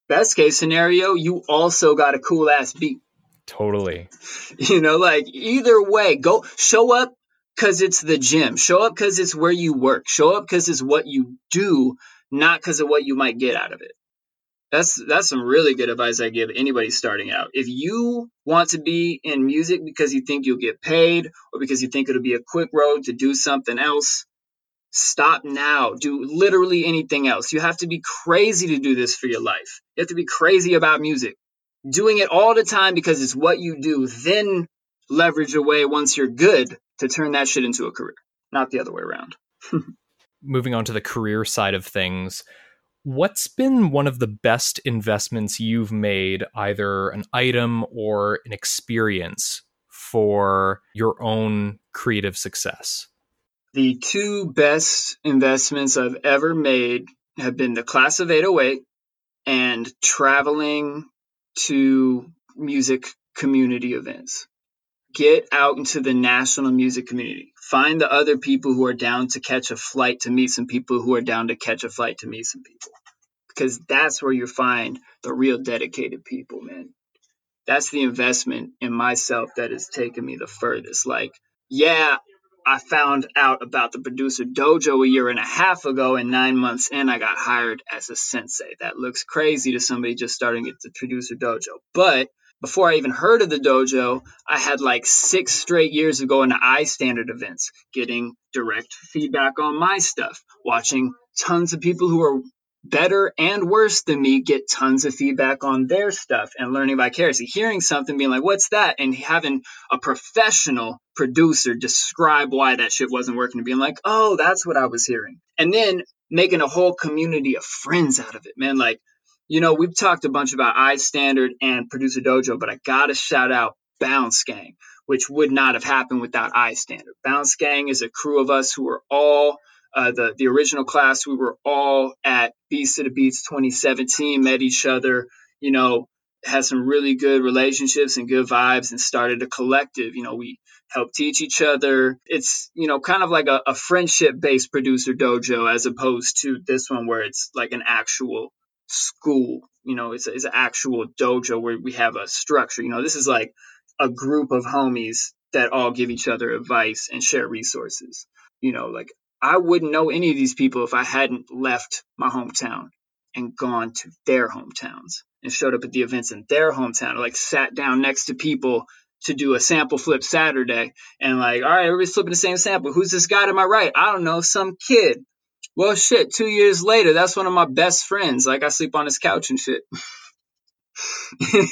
Best case scenario, you also got a cool ass beat. Totally. You know, like either way, go show up because it's the gym. Show up because it's where you work. Show up because it's what you do, not because of what you might get out of it. That's some really good advice I give anybody starting out. If you want to be in music because you think you'll get paid or because you think it'll be a quick road to do something else, stop now. Do literally anything else. You have to be crazy to do this for your life. You have to be crazy about music. Doing it all the time because it's what you do, then leverage away once you're good to turn that shit into a career, not the other way around. Moving on to the career side of things, what's been one of the best investments you've made, either an item or an experience, for your own creative success? The two best investments I've ever made have been the Class of 808 and traveling to music community events. Get out into the national music community. Find the other people who are down to catch a flight to meet some people who are down to catch a flight to meet some people. Because that's where you find the real dedicated people, man. That's the investment in myself that has taken me the furthest. Like, yeah, I found out about the Producer Dojo a year and a half ago, and 9 months in, I got hired as a sensei. That looks crazy to somebody just starting at the Producer Dojo. But before I even heard of the dojo, I had like 6 straight years of going to iStandard events, getting direct feedback on my stuff, watching tons of people who are better and worse than me get tons of feedback on their stuff and learning vicariously, hearing something, being like, what's that? And having a professional producer describe why that shit wasn't working and being like, oh, that's what I was hearing. And then making a whole community of friends out of it, man. Like, you know, we've talked a bunch about iStandard and Producer Dojo, but I got to shout out Bounce Gang, which would not have happened without iStandard. Bounce Gang is a crew of us who were all, the original class, we were all at Beast of the Beats 2017, met each other, you know, had some really good relationships and good vibes and started a collective. You know, we helped teach each other. It's, you know, kind of like a friendship-based Producer Dojo as opposed to this one where it's like an actual school. You know, it's an actual dojo where we have a structure. You know, this is like a group of homies that all give each other advice and share resources. You know, like I wouldn't know any of these people if I hadn't left my hometown and gone to their hometowns and showed up at the events in their hometown, or like sat down next to people to do a sample flip Saturday and like, all right, everybody's flipping the same sample. Who's this guy to my right? I don't know, some kid. Well, shit, 2 years later, that's one of my best friends. Like, I sleep on his couch and shit.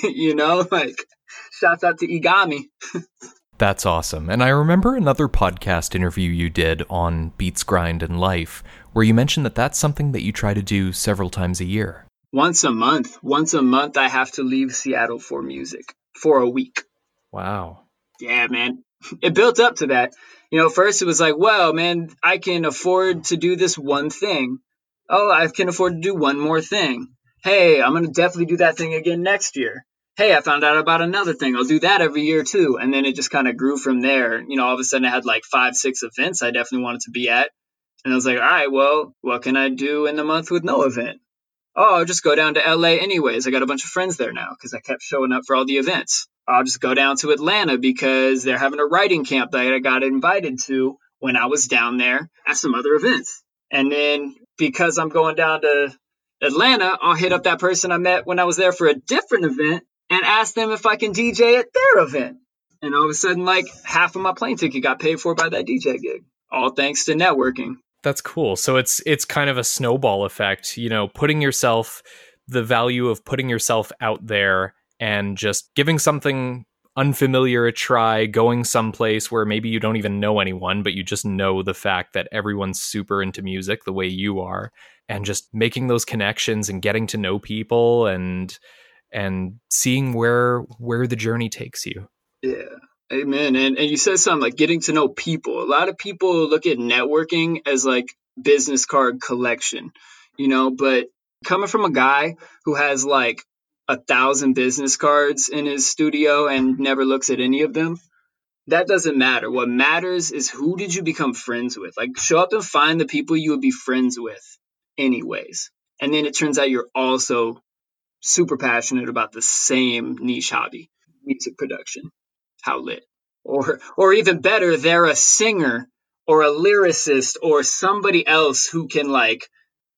You know, like, shouts out to Igami. That's awesome. And I remember another podcast interview you did on Beats, Grind, and Life, where you mentioned that that's something that you try to do several times a year. Once a month. Once a month, I have to leave Seattle for music for a week. Wow. Yeah, man. It built up to that. You know, first it was like, well, man, I can afford to do this one thing. Oh, I can afford to do one more thing. Hey, I'm going to definitely do that thing again next year. Hey, I found out about another thing. I'll do that every year too. And then it just kind of grew from there. You know, all of a sudden I had like 5-6 events I definitely wanted to be at. And I was like, all right, well, what can I do in the month with no event? Oh, I'll just go down to LA anyways. I got a bunch of friends there now because I kept showing up for all the events. I'll just go down to Atlanta because they're having a writing camp that I got invited to when I was down there at some other events. And then because I'm going down to Atlanta, I'll hit up that person I met when I was there for a different event and ask them if I can DJ at their event. And all of a sudden, like half of my plane ticket got paid for by that DJ gig, all thanks to networking. That's cool. So it's kind of a snowball effect, you know, putting yourself, the value of putting yourself out there and just giving something unfamiliar a try, going someplace where maybe you don't even know anyone, but you just know the fact that everyone's super into music the way you are, and just making those connections and getting to know people and seeing where the journey takes you. Yeah. Amen. And you said something like getting to know people. A lot of people look at networking as like business card collection, you know. But coming from a guy who has like 1,000 business cards in his studio and never looks at any of them, that doesn't matter. What matters is who did you become friends with? Like, show up and find the people you would be friends with anyways. And then it turns out you're also super passionate about the same niche hobby, music production. How lit. Or even better, they're a singer or a lyricist or somebody else who can, like,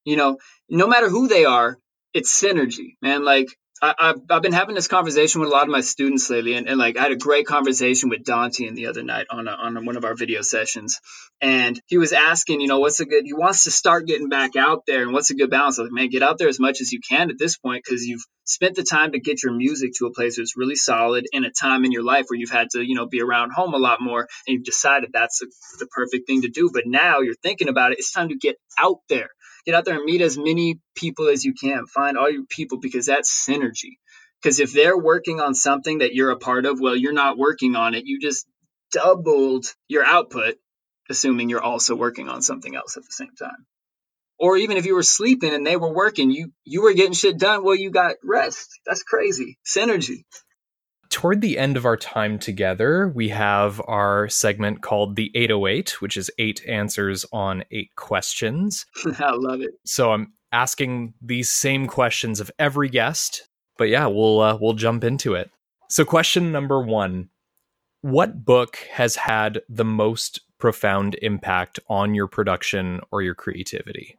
you know, no matter who they are, it's synergy, man. Like, I've been having this conversation with a lot of my students lately, and like I had a great conversation with Dante the other night on one of our video sessions, and he was asking, you know, he wants to start getting back out there, and what's a good balance? I was like, man, get out there as much as you can at this point, because you've spent the time to get your music to a place that's really solid, and a time in your life where you've had to, you know, be around home a lot more, and you've decided that's the perfect thing to do. But now you're thinking about it, it's time to get out there. Get out there and meet as many people as you can. Find all your people, because that's synergy. Because if they're working on something that you're a part of, well, you're not working on it. You just doubled your output, assuming you're also working on something else at the same time. Or even if you were sleeping and they were working, you were getting shit done. Well, you got rest. That's crazy. Synergy. Toward the end of our time together, we have our segment called The 808, which is 8 answers on 8 questions. I love it. So I'm asking these same questions of every guest, but yeah, we'll jump into it. So question number 1, what book has had the most profound impact on your production or your creativity?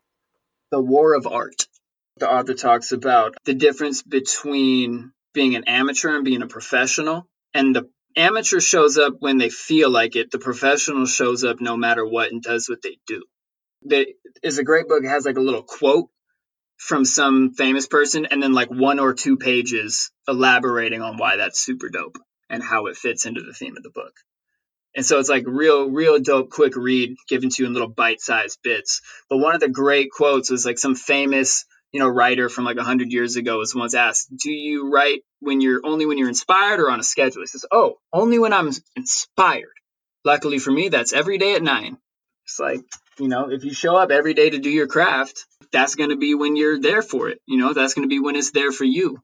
The War of Art. The author talks about the difference between being an amateur and being a professional. And the amateur shows up when they feel like it. The professional shows up no matter what and does what they do. There is a great book. It has like a little quote from some famous person and then like 1 or 2 pages elaborating on why that's super dope and how it fits into the theme of the book. And so it's like real dope, quick read given to you in little bite-sized bits. But one of the great quotes was like some famous, you know, writer from like 100 years ago was once asked, do you write when you're inspired or on a schedule? He says, oh, only when I'm inspired. Luckily for me, that's every day at 9. It's like, you know, if you show up every day to do your craft, that's going to be when you're there for it. You know, that's going to be when it's there for you.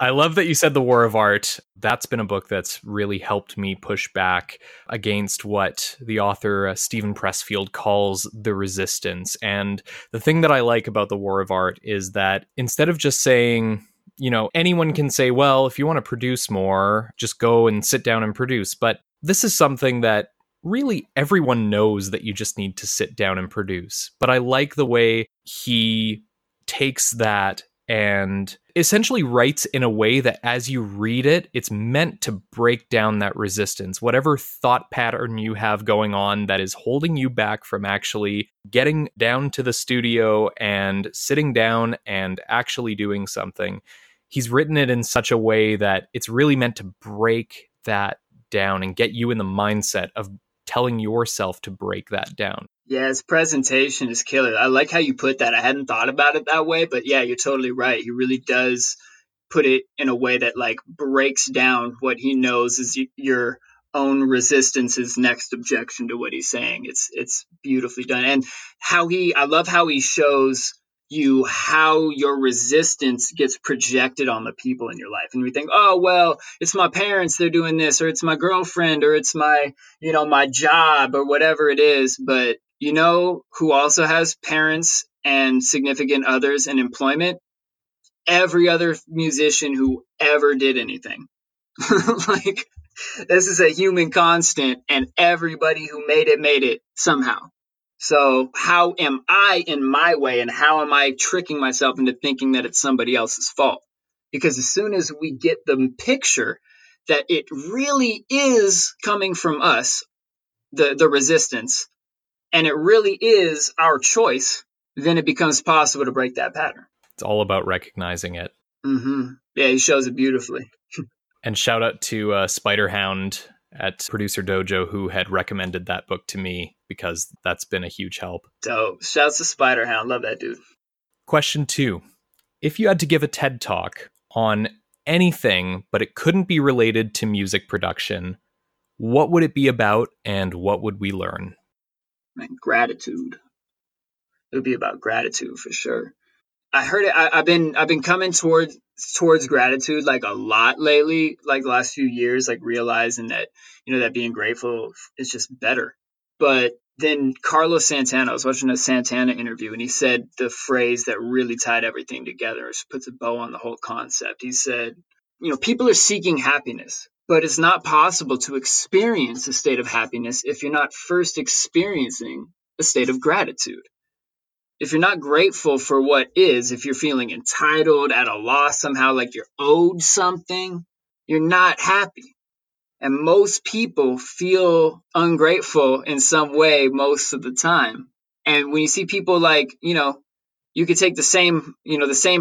I love that you said The War of Art. That's been a book that's really helped me push back against what the author Stephen Pressfield calls the resistance. And the thing that I like about The War of Art is that instead of just saying, you know, anyone can say, well, if you want to produce more, just go and sit down and produce. But this is something that really everyone knows, that you just need to sit down and produce. But I like the way he takes that and essentially writes in a way that as you read it, it's meant to break down that resistance. Whatever thought pattern you have going on that is holding you back from actually getting down to the studio and sitting down and actually doing something, he's written it in such a way that it's really meant to break that down and get you in the mindset of telling yourself to break that down. Yeah, his presentation is killer. I like how you put that. I hadn't thought about it that way, but yeah, you're totally right. He really does put it in a way that like breaks down what he knows is your own resistance's next objection to what he's saying. It's beautifully done. And I love how he shows you how your resistance gets projected on the people in your life. And we think, oh, well, it's my parents, they're doing this, or it's my girlfriend, or it's my, you know, my job, or whatever it is. But you know who also has parents and significant others and employment? Every other musician who ever did anything. Like, this is a human constant, and everybody who made it somehow. So how am I in my way, and how am I tricking myself into thinking that it's somebody else's fault? Because as soon as we get the picture that it really is coming from us, the resistance, and it really is our choice, then it becomes possible to break that pattern. It's all about recognizing it. Mm-hmm. Yeah, he shows it beautifully. And shout out to Spider Hound at Producer Dojo, who had recommended that book to me, because that's been a huge help. Dope. Shouts to Spider Hound. Love that dude. Question 2. If you had to give a TED Talk on anything, but it couldn't be related to music production, what would it be about and what would we learn? Man, gratitude. it would be about gratitude for sure. I heard it. I've been coming towards gratitude like a lot lately, like the last few years, like realizing that, you know, that being grateful is just better. But then Carlos Santana, I was watching a Santana interview, and he said the phrase that really tied everything together, which puts a bow on the whole concept. He said, you know, people are seeking happiness, but it's not possible to experience a state of happiness if you're not first experiencing a state of gratitude. If you're not grateful for what is, if you're feeling entitled, at a loss somehow, like you're owed something, you're not happy. And most people feel ungrateful in some way most of the time. And when you see people like, you know, you could take the same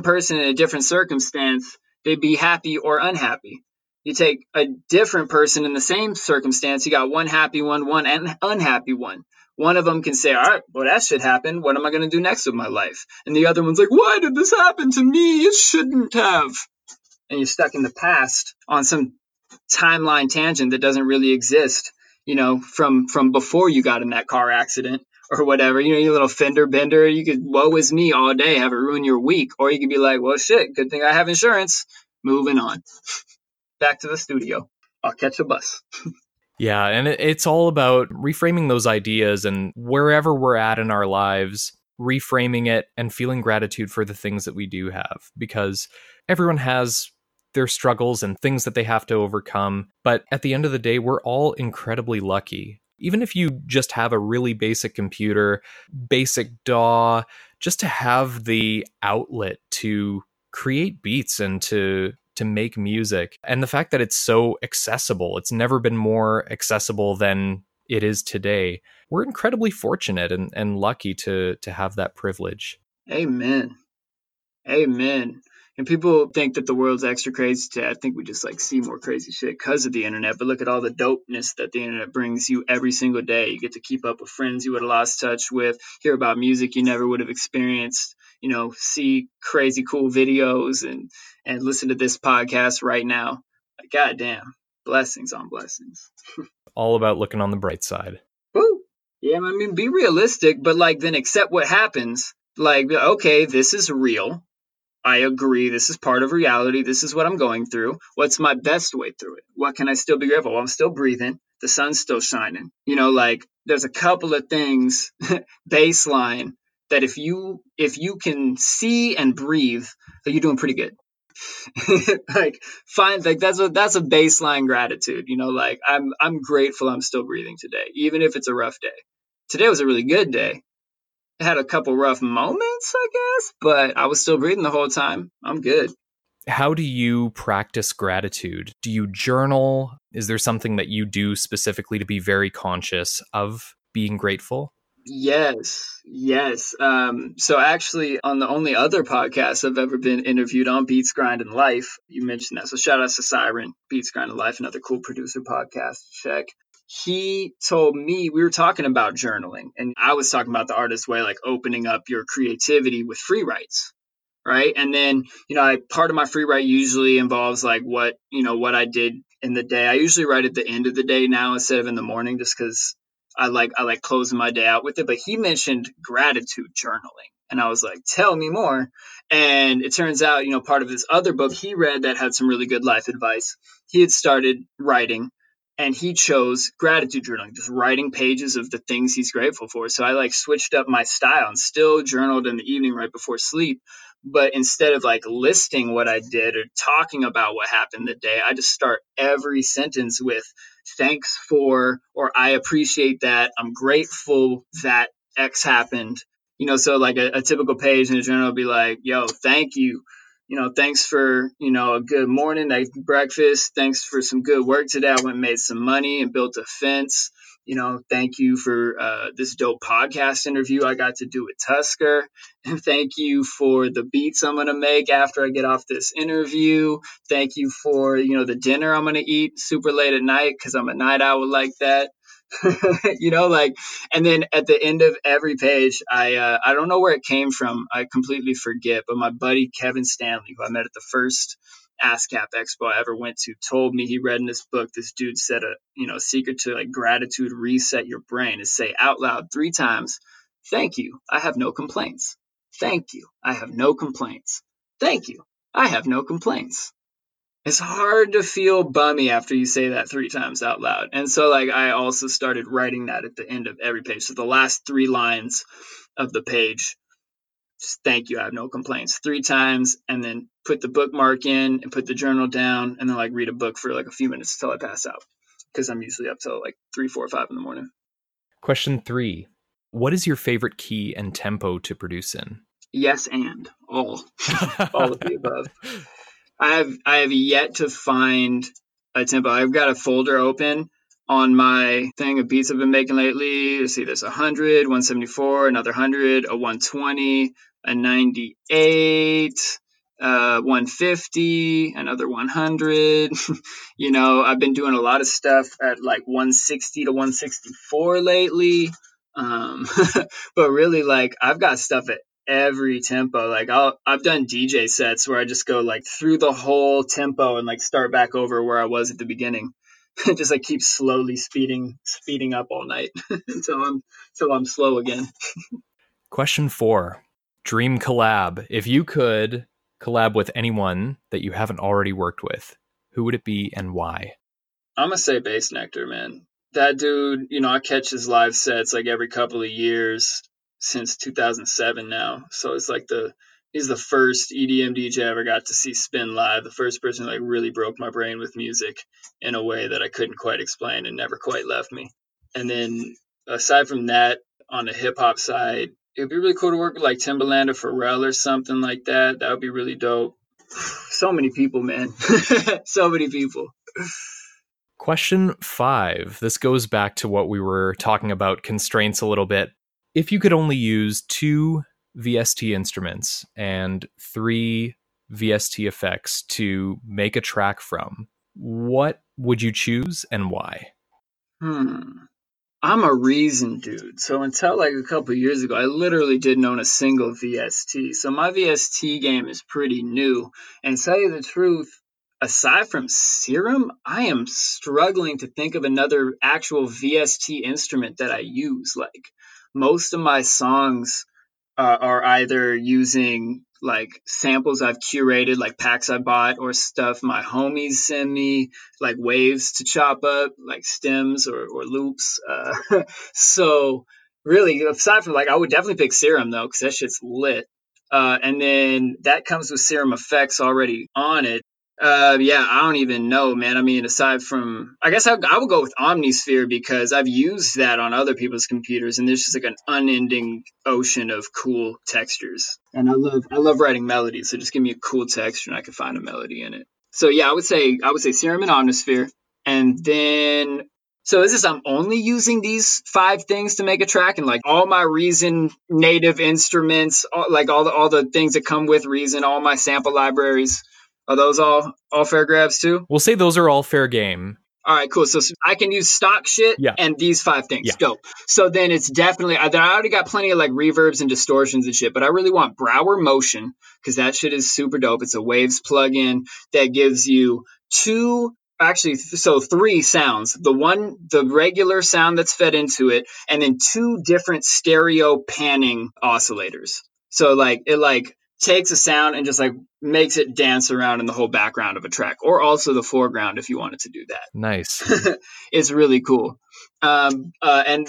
person in a different circumstance, they'd be happy or unhappy. You take a different person in the same circumstance, you got one happy one, and unhappy one. One of them can say, all right, well, that shit happened. What am I going to do next with my life? And the other one's like, why did this happen to me? It shouldn't have. And you're stuck in the past on some timeline tangent that doesn't really exist, you know, from before you got in that car accident or whatever. You know, your little fender bender, you could woe is me all day, have it ruin your week. Or you could be like, well, shit, good thing I have insurance. Moving on. Back to the studio. I'll catch a bus. Yeah, and it's all about reframing those ideas, and wherever we're at in our lives, reframing it and feeling gratitude for the things that we do have, because everyone has their struggles and things that they have to overcome. But at the end of the day, we're all incredibly lucky. Even if you just have a really basic computer, basic DAW, just to have the outlet to create beats and to make music. And the fact that it's so accessible, it's never been more accessible than it is today. We're incredibly fortunate and lucky to have that privilege. Amen. Amen. And people think that the world's extra crazy today. I think we just like see more crazy shit because of the internet. But look at all the dopeness that the internet brings you every single day. You get to keep up with friends you would have lost touch with, hear about music you never would have experienced, you know, see crazy cool videos and listen to this podcast right now. Goddamn, blessings on blessings. All about looking on the bright side. Woo! Yeah, I mean, be realistic, but like then accept what happens. Like, okay, this is real. I agree. This is part of reality. This is what I'm going through. What's my best way through it? What can I still be grateful? Well, I'm still breathing. The sun's still shining. You know, like there's a couple of things baseline that if you can see and breathe, you're doing pretty good. Like find like that's a baseline gratitude. You know, like I'm grateful I'm still breathing today, even if it's a rough day. Today was a really good day. I had a couple rough moments, I guess, but I was still breathing the whole time. I'm good. How do you practice gratitude? Do you journal? Is there something that you do specifically to be very conscious of being grateful? Yes. So actually, on the only other podcast I've ever been interviewed on, Beats, Grind, and Life, you mentioned that. So shout out to Siren, Beats, Grind, and Life, another cool producer podcast. Check. He told me, we were talking about journaling, and I was talking about the artist way, like opening up your creativity with free writes, right? And then, you know, part of my free write usually involves like what I did in the day. I usually write at the end of the day now instead of in the morning, just because I like closing my day out with it. But he mentioned gratitude journaling, and I was like, tell me more. And it turns out, you know, part of this other book he read that had some really good life advice, he had started writing. And he chose gratitude journaling, just writing pages of the things he's grateful for. So I like switched up my style and still journaled in the evening right before sleep. But instead of like listing what I did or talking about what happened the day, I just start every sentence with thanks for, or I appreciate that. I'm grateful that X happened. You know, so like a typical page in a journal would be like, yo, thank you. You know, thanks for, you know, a good morning, like breakfast. Thanks for some good work today. I went and made some money and built a fence. You know, thank you for this dope podcast interview I got to do with Tusker. And thank you for the beats I'm going to make after I get off this interview. Thank you for, you know, the dinner I'm going to eat super late at night because I'm a night owl like that. You know, like, and then at the end of every page, I don't know where it came from. I completely forget. But my buddy, Kevin Stanley, who I met at the first ASCAP expo I ever went to, told me he read in this book. This dude said, secret to like gratitude, reset your brain is say out loud 3 times, Thank you. I have no complaints. Thank you. I have no complaints. Thank you. I have no complaints. It's hard to feel bummy after you say that three times out loud. And so, like, I also started writing that at the end of every page. So the last three lines of the page, just thank you, I have no complaints, three times, and then put the bookmark in and put the journal down and then, like, read a book for, like, a few minutes until I pass out because I'm usually up till, like, 3, 4, 5 in the morning. Question 3. What is your favorite key and tempo to produce in? Yes, and all. All of the above. I have yet to find a tempo. I've got a folder open on my thing of beats I've been making lately. You see, there's 100, 174, another 100, a 120, a 98, 150, another 100. You know, I've been doing a lot of stuff at like 160 to 164 lately. But really, like, I've got stuff at every tempo. Like, I've done DJ sets where I just go like through the whole tempo and like start back over where I was at the beginning. Just like keep slowly speeding up all night until I'm slow again. Question 4, dream collab. If you could collab with anyone that you haven't already worked with, who would it be and why? I'm gonna say Bassnectar, man. That dude, you know, I catch his live sets like every couple of years since 2007 now. So it's like he's the first EDM DJ I ever got to see spin live. The first person that like really broke my brain with music in a way that I couldn't quite explain and never quite left me. And then aside from that, on the hip hop side, it'd be really cool to work with like Timbaland or Pharrell or something like that. That would be really dope. So many people, man. So many people. Question 5. This goes back to what we were talking about, constraints a little bit. If you could only use 2 VST instruments and 3 VST effects to make a track from, what would you choose and why? I'm a Reason dude. So until like a couple of years ago, I literally didn't own a single VST. So my VST game is pretty new. And to tell you the truth, aside from Serum, I am struggling to think of another actual VST instrument that I use. Like, most of my songs are either using like samples I've curated, like packs I bought, or stuff my homies send me, like waves to chop up, like stems or loops. So really, aside from like, I would definitely pick Serum though, because that shit's lit. And then that comes with Serum effects already on it. Yeah, I don't even know, man. I mean, aside from, I guess I would go with Omnisphere because I've used that on other people's computers, and there's just like an unending ocean of cool textures. And I love writing melodies, so just give me a cool texture and I can find a melody in it. So yeah, I would say Serum and Omnisphere, and then. So is this, I'm only using these 5 things to make a track, and like all my Reason native instruments, all the things that come with Reason, all my sample libraries. Are those all fair grabs too? We'll say those are all fair game. All right, cool. So I can use stock shit, yeah, and these 5 things. Yeah. Dope. So then it's definitely, I already got plenty of like reverbs and distortions and shit, but I really want Brower Motion because that shit is super dope. It's a Waves plugin that gives you 3 sounds. The regular sound that's fed into it, and then 2 different stereo panning oscillators. So like it like takes a sound and just like makes it dance around in the whole background of a track, or also the foreground if you wanted to do that. Nice. It's really cool. And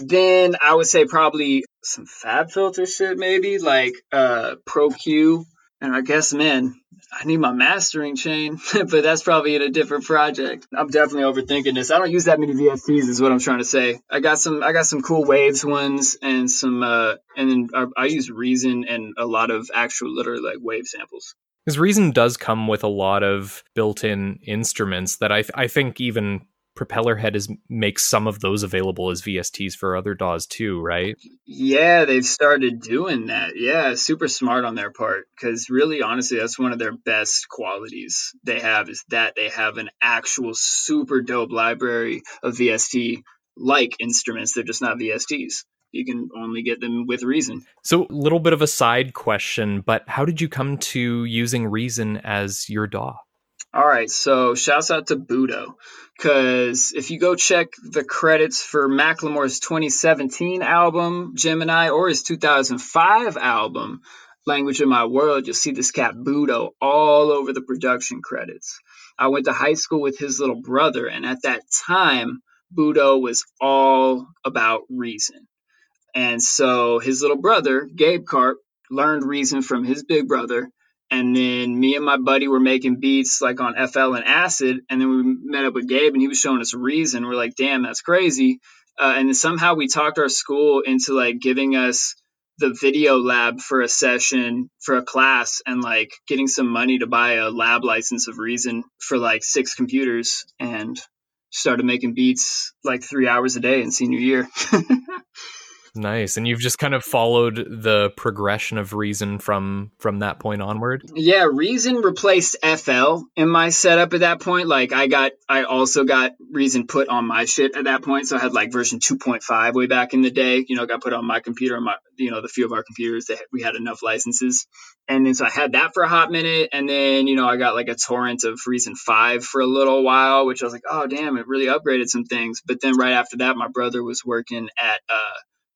then I would say probably some Fab Filter shit, maybe like Pro Q. And I guess, man, I need my mastering chain, but that's probably in a different project. I'm definitely overthinking this. I don't use that many VSTs is what I'm trying to say. I got some cool Waves ones and some, and then I use Reason and a lot of actual literally like wave samples. Because Reason does come with a lot of built-in instruments that I think even Propellerhead makes some of those available as VSTs for other DAWs too, right? Yeah, they've started doing that. Yeah, super smart on their part, because really, honestly, that's one of their best qualities they have, is that they have an actual super dope library of VST-like instruments. They're just not VSTs. You can only get them with Reason. So a little bit of a side question, but how did you come to using Reason as your DAW? All right, so shouts out to Budo, because if you go check the credits for Macklemore's 2017 album, Gemini, or his 2005 album, Language of My World, you'll see this cat Budo all over the production credits. I went to high school with his little brother, and at that time, Budo was all about Reason. And so his little brother, Gabe Karp, learned Reason from his big brother. And then me and my buddy were making beats like on FL and Acid. And then we met up with Gabe and he was showing us Reason. We're like, damn, that's crazy. And then somehow we talked our school into like giving us the video lab for a session for a class and like getting some money to buy a lab license of Reason for like 6 computers and started making beats like 3 hours a day in senior year. Nice. And you've just kind of followed the progression of Reason from that point onward? Yeah, Reason replaced FL in my setup at that point. Like I also got Reason put on my shit at that point. So I had like version 2.5 way back in the day, you know, got put on my computer and my, you know, the few of our computers that we had enough licenses. And then so I had that for a hot minute. And then, you know, I got like a torrent of Reason 5 for a little while, which I was like, oh, damn, it really upgraded some things. But then right after that, my brother was working at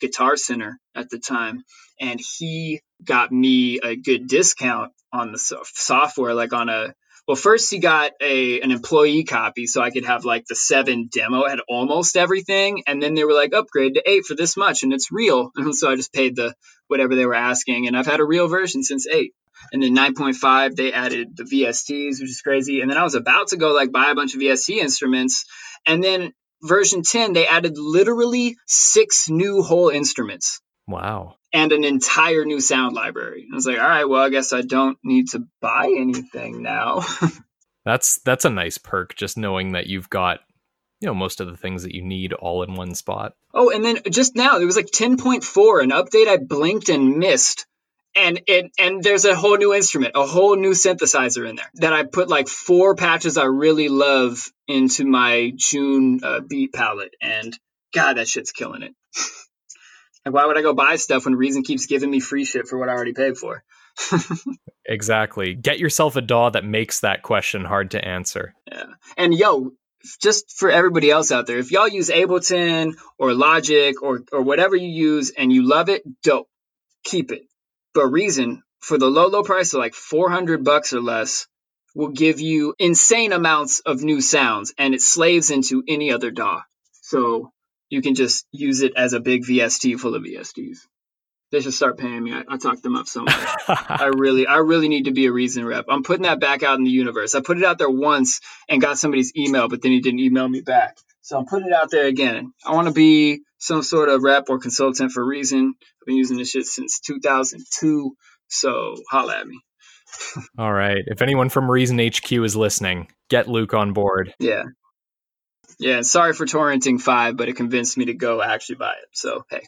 Guitar Center at the time, and he got me a good discount on the software. Like on a, well, first he got an employee copy so I could have like the 7 demo, had almost everything, and then they were like, upgrade to 8 for this much and it's real. And so I just paid the whatever they were asking, and I've had a real version since 8. And then 9.5, they added the VSTs, which is crazy. And then I was about to go like buy a bunch of VST instruments, and then version 10, they added literally 6 new whole instruments. Wow. And an entire new sound library. I was like, all right, well, I guess I don't need to buy anything now. That's a nice perk, just knowing that you've got, you know, most of the things that you need all in one spot. Oh, and then just now, there was like 10.4, an update I blinked and missed. And there's a whole new instrument, a whole new synthesizer in there that I put like 4 patches I really love into my June beat palette. And God, that shit's killing it. Like, why would I go buy stuff when Reason keeps giving me free shit for what I already paid for? Exactly. Get yourself a DAW that makes that question hard to answer. Yeah. And yo, just for everybody else out there, if y'all use Ableton or Logic or whatever you use and you love it, dope. Keep it. But Reason, for the low price of like $400 or less, will give you insane amounts of new sounds, and it slaves into any other DAW. So you can just use it as a big VST full of VSTs. They should start paying me. I talked them up so much. I really need to be a Reason rep. I'm putting that back out in the universe. I put it out there once and got somebody's email, but then he didn't email me back. So I'm putting it out there again. I want to be some sort of rep or consultant for Reason. I've been using this shit since 2002, so holla at me. All right. If anyone from Reason HQ is listening, get Luke on board. Yeah. Yeah, sorry for torrenting 5, but it convinced me to go actually buy it. So, hey.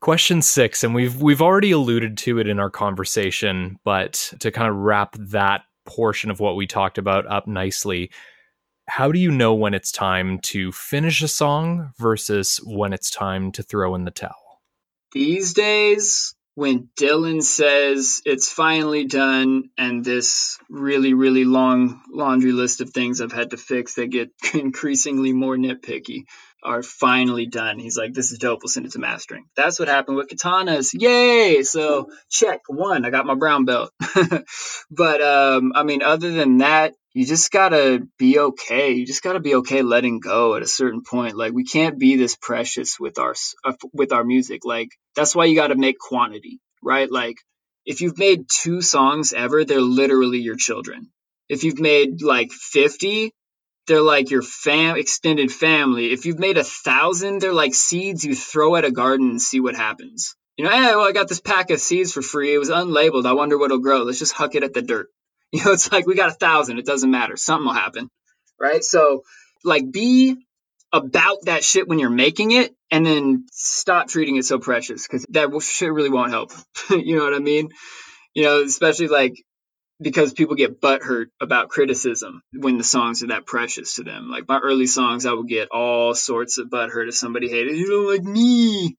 Question 6, and we've already alluded to it in our conversation, but to kind of wrap that portion of what we talked about up nicely, how do you know when it's time to finish a song versus when it's time to throw in the towel? These days, when Dylan says it's finally done and this really, really long laundry list of things I've had to fix that get increasingly more nitpicky are finally done. He's like, this is dope. We'll send it to mastering. That's what happened with katanas. Yay. So check 1. I got my brown belt. But I mean, other than that, you just gotta be okay. You just gotta be okay letting go at a certain point. Like, we can't be this precious with our music. Like, that's why you gotta make quantity, right? Like, if you've made 2 songs ever, they're literally your children. If you've made like 50, they're like your extended family. If you've made 1,000, they're like seeds you throw at a garden and see what happens. You know, hey, well, I got this pack of seeds for free. It was unlabeled. I wonder what'll grow. Let's just huck it at the dirt. You know, it's like, we got 1,000. It doesn't matter. Something will happen, right? So, like, be about that shit when you're making it, and then stop treating it so precious, because that shit really won't help. You know what I mean? You know, especially, like, because people get butthurt about criticism when the songs are that precious to them. Like, my early songs, I would get all sorts of butthurt if somebody hated, you don't like me.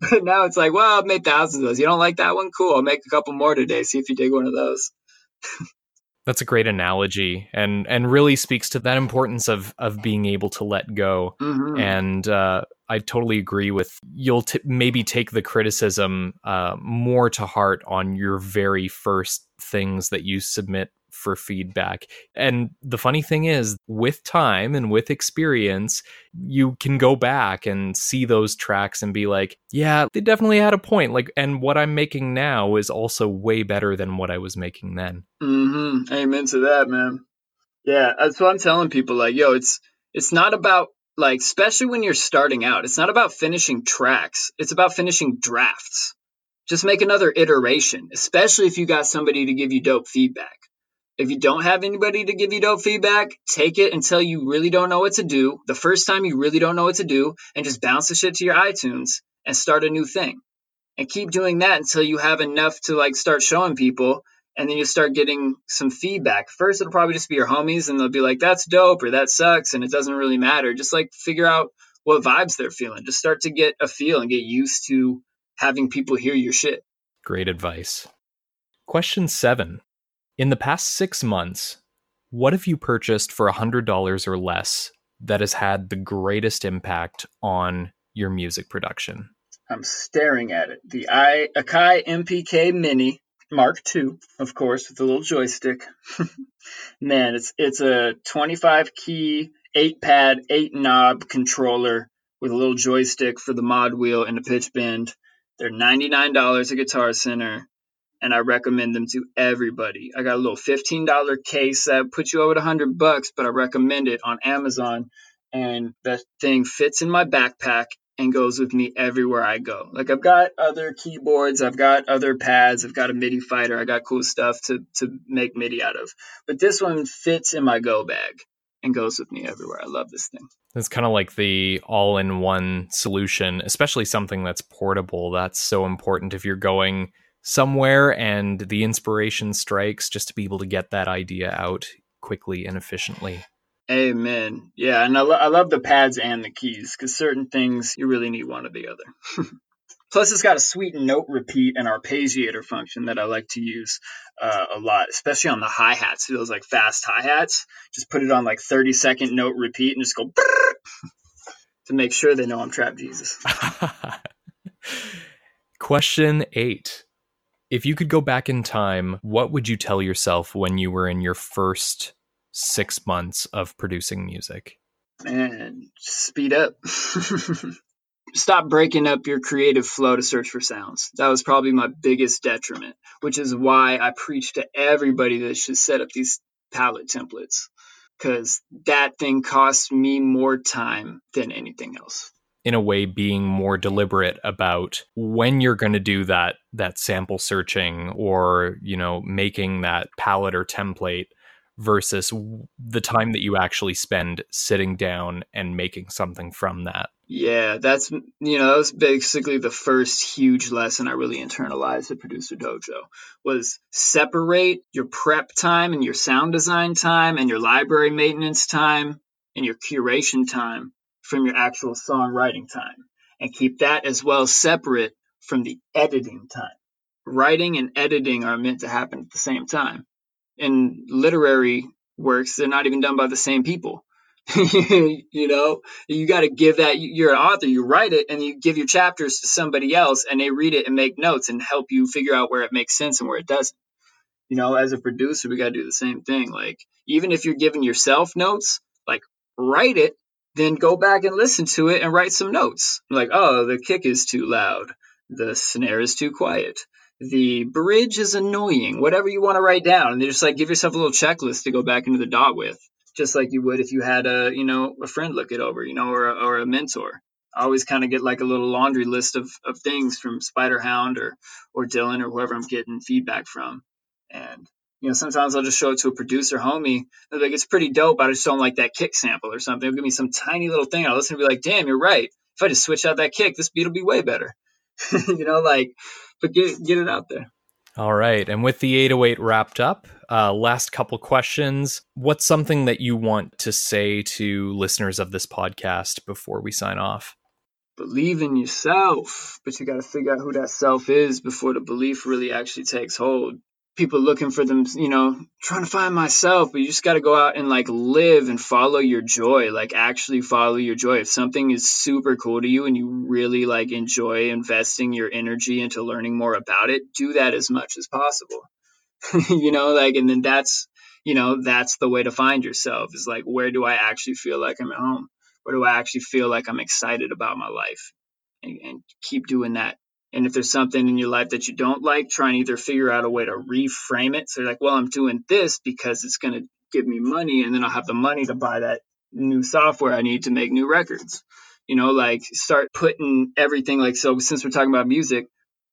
But now it's like, well, I've made thousands of those. You don't like that one? Cool. I'll make a couple more today. See if you dig one of those. That's a great analogy, and really speaks to that importance of being able to let go. Mm-hmm. And I totally agree with you'll maybe take the criticism more to heart on your very first things that you submit for feedback. And the funny thing is, with time and with experience, you can go back and see those tracks and be like, yeah, they definitely had a point. Like, and what I'm making now is also way better than what I was making then. Mm-hmm. Amen to that, man. Yeah, that's what I'm telling people. Like, yo, it's not about, like, especially when you're starting out, it's not about finishing tracks. It's about finishing drafts. Just make another iteration, especially if you got somebody to give you dope feedback. If you don't have anybody to give you dope feedback, take it until you really don't know what to do, the first time you really don't know what to do, and just bounce the shit to your iTunes and start a new thing. And keep doing that until you have enough to, like, start showing people, and then you start getting some feedback. First, it'll probably just be your homies, and they'll be like, that's dope, or that sucks, and it doesn't really matter. Just, like, figure out what vibes they're feeling. Just start to get a feel and get used to having people hear your shit. Great advice. Question 7. In the past 6 months, what have you purchased for $100 or less that has had the greatest impact on your music production? I'm staring at it. The Akai MPK Mini Mark II, of course, with the little joystick. Man, it's a 25-key, 8-pad, 8-knob controller with a little joystick for the mod wheel and the pitch bend. They're $99 at Guitar Center. And I recommend them to everybody. I got a little $15 case that puts you over $100, but I recommend it on Amazon. And that thing fits in my backpack and goes with me everywhere I go. Like, I've got other keyboards, I've got other pads, I've got a MIDI fighter, I got cool stuff to make MIDI out of. But this one fits in my go bag and goes with me everywhere. I love this thing. It's kind of like the all-in-one solution, especially something that's portable. That's so important if you're going somewhere and the inspiration strikes, just to be able to get that idea out quickly and efficiently. Amen. Yeah, and I love the pads and the keys, because certain things you really need one or the other. Plus, it's got a sweet note repeat and arpeggiator function that I like to use a lot, especially on the hi-hats, those like fast hi-hats. Just put it on like 30-second note repeat and just go to make sure they know I'm Trap Jesus. Question 8. If you could go back in time, what would you tell yourself when you were in your first 6 months of producing music? Man, speed up. Stop breaking up your creative flow to search for sounds. That was probably my biggest detriment, which is why I preach to everybody that should set up these palette templates, because that thing costs me more time than anything else. In a way, being more deliberate about when you're going to do that sample searching, or, you know, making that palette or template, versus the time that you actually spend sitting down and making something from that. Yeah, that's, you know, that was basically the first huge lesson I really internalized at Producer Dojo, was separate your prep time and your sound design time and your library maintenance time and your curation time from your actual songwriting time, and keep that as well separate from the editing time. Writing and editing are meant to happen at the same time. In literary works, they're not even done by the same people. You know, you got to give that, you're an author, you write it, and you give your chapters to somebody else, and they read it and make notes and help you figure out where it makes sense and where it doesn't. You know, as a producer, we got to do the same thing. Like, even if you're giving yourself notes, like, write it, then go back and listen to it and write some notes. Like, oh, the kick is too loud. The snare is too quiet. The bridge is annoying. Whatever you want to write down. And just, like, give yourself a little checklist to go back into the dot with, just like you would if you had a, you know, a friend look it over, you know, or a mentor. I always kind of get like a little laundry list of things from Spider Hound or Dylan or whoever I'm getting feedback from. And, you know, sometimes I'll just show it to a producer homie. They're like, it's pretty dope. I just don't like that kick sample or something. It'll give me some tiny little thing. I'll listen and be like, damn, you're right. If I just switch out that kick, this beat will be way better. You know, like, but get it out there. All right. And with the 808 wrapped up, last couple questions. What's something that you want to say to listeners of this podcast before we sign off? Believe in yourself, but you got to figure out who that self is before the belief really actually takes hold. people looking for them, you know, trying to find myself, but you just got to go out and like live and follow your joy, like actually follow your joy. If something is super cool to you and you really like enjoy investing your energy into learning more about it, do that as much as possible, you know, like, and then that's, you know, that's the way to find yourself is like, where do I actually feel like I'm at home? Where do I actually feel like I'm excited about my life? And keep doing that. And if there's something in your life that you don't like, try and either figure out a way to reframe it. So you're like, well, I'm doing this because it's going to give me money, and then I'll have the money to buy that new software I need to make new records. You know, like start putting everything, like, so since we're talking about music,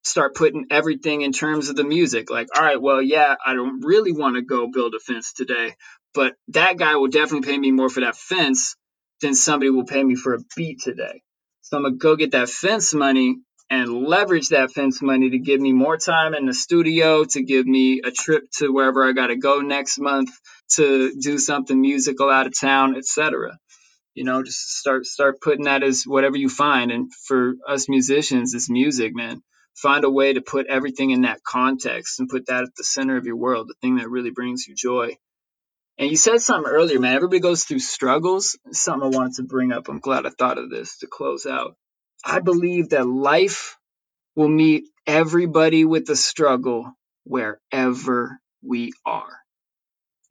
start putting everything in terms of the music. Like, all right, well, yeah, I don't really want to go build a fence today, but that guy will definitely pay me more for that fence than somebody will pay me for a beat today. So I'm going to go get that fence money and leverage that fence money to give me more time in the studio, to give me a trip to wherever I got to go next month, to do something musical out of town, etc. You know, just start putting that as whatever you find. And for us musicians, it's music, man. Find a way to put everything in that context and put that at the center of your world, the thing that really brings you joy. And you said something earlier, man. Everybody goes through struggles. It's something I wanted to bring up. I'm glad I thought of this to close out. I believe that life will meet everybody with a struggle wherever we are.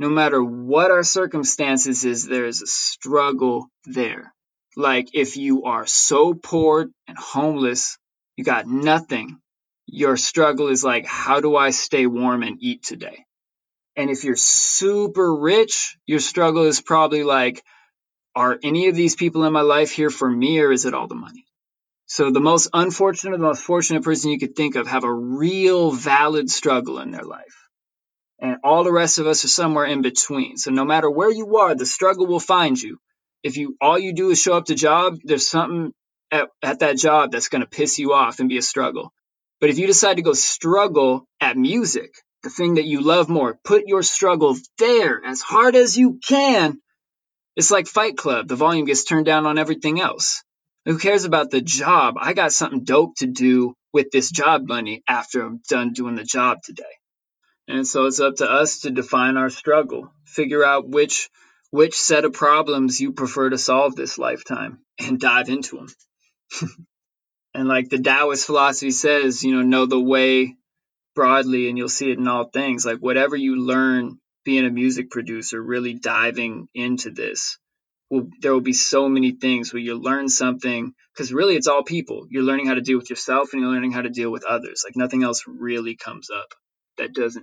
No matter what our circumstances is, there is a struggle there. Like if you are so poor and homeless, you got nothing. Your struggle is like, how do I stay warm and eat today? And if you're super rich, your struggle is probably like, are any of these people in my life here for me, or is it all the money? So the most unfortunate, the most fortunate person you could think of have a real valid struggle in their life. And all the rest of us are somewhere in between. So no matter where you are, the struggle will find you. If you all you do is show up to job, there's something at that job that's going to piss you off and be a struggle. But if you decide to go struggle at music, the thing that you love more, put your struggle there as hard as you can. It's like Fight Club. The volume gets turned down on everything else. Who cares about the job? I got something dope to do with this job money after I'm done doing the job today. And so it's up to us to define our struggle, figure out which set of problems you prefer to solve this lifetime and dive into them. And like the Taoist philosophy says, you know the way broadly and you'll see it in all things. Like whatever you learn being a music producer, really diving into this, there will be so many things where you learn something, because really it's all people. You're learning how to deal with yourself and you're learning how to deal with others. Like nothing else really comes up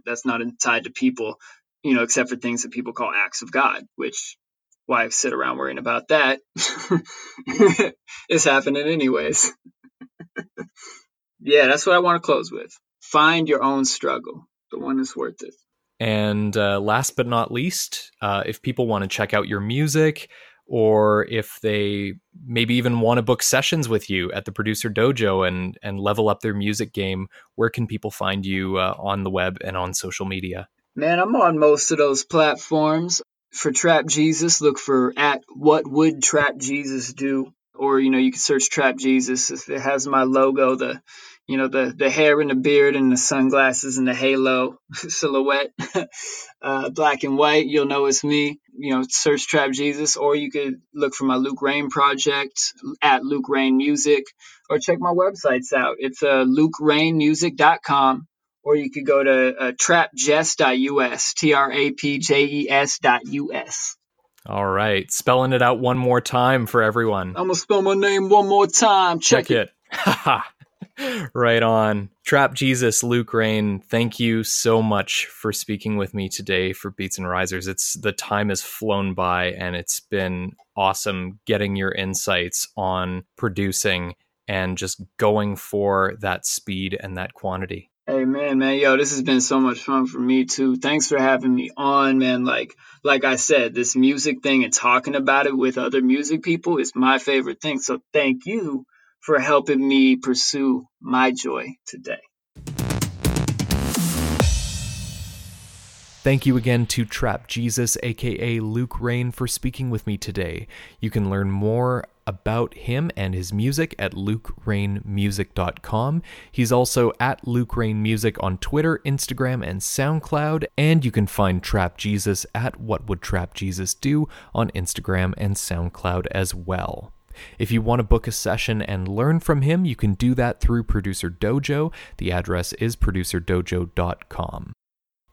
that's not tied to people, you know, except for things that people call acts of God, which why I sit around worrying about that. It's happening anyways. Yeah, that's what I want to close with. Find your own struggle, the one that's worth it. And last but not least, if people want to check out your music, or if they maybe even want to book sessions with you at the Producer Dojo and level up their music game, where can people find you on the web and on social media? Man, I'm on most of those platforms. For Trap Jesus, look for at What Would Trap Jesus Do? Or, you know, you can search Trap Jesus. It has my logo, the, you know, the hair and the beard and the sunglasses and the halo silhouette, black and white. You'll know it's me. You know, search Trap Jesus, or you could look for my Luke Rain project at Luke Rain Music, or check my websites out. It's LukeRainMusic.com, or you could go to trapjes.us, trapjes.us. All right. Spelling it out one more time for everyone. I'm going to spell my name one more time. Check it. Right on. Trap Jesus, Luke Rain, thank you so much for speaking with me today for Beats and Risers. The time has flown by, and it's been awesome getting your insights on producing and just going for that speed and that quantity. Hey, man, yo, this has been so much fun for me, too. Thanks for having me on, man. Like I said, this music thing and talking about it with other music people is my favorite thing. So thank you for helping me pursue my joy today. Thank you again to Trap Jesus, a.k.a. Luke Rain, for speaking with me today. You can learn more about him and his music at LukeRainMusic.com. He's also at Luke Rain Music on Twitter, Instagram, and SoundCloud, and you can find Trap Jesus at What Would Trap Jesus Do on Instagram and SoundCloud as well. If you want to book a session and learn from him, you can do that through Producer Dojo. The address is producerdojo.com.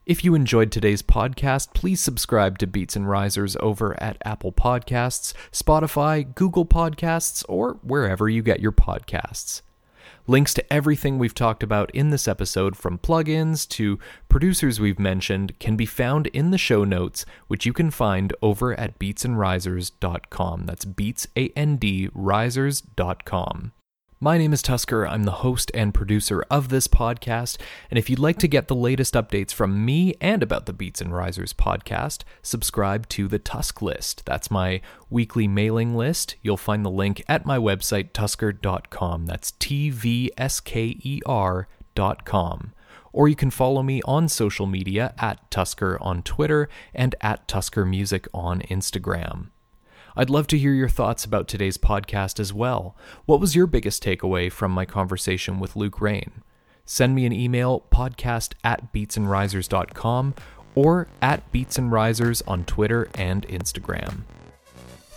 If you enjoyed today's podcast, please subscribe to Beats and Risers over at Apple Podcasts, Spotify, Google Podcasts, or wherever you get your podcasts. Links to everything we've talked about in this episode, from plugins to producers we've mentioned, can be found in the show notes, which you can find over at beatsandrisers.com. That's beats, A-N-D, risers.com. My name is Tusker. I'm the host and producer of this podcast, and if you'd like to get the latest updates from me and about the Beats and Risers podcast, subscribe to the Tusk List. That's my weekly mailing list. You'll find the link at my website, tusker.com. That's T-V-S-K-E-R.com. Or you can follow me on social media at Tusker on Twitter and at Tusker Music on Instagram. I'd love to hear your thoughts about today's podcast as well. What was your biggest takeaway from my conversation with Luke Rain? Send me an email, podcast@beatsandrisers.com or at beatsandrisers on Twitter and Instagram.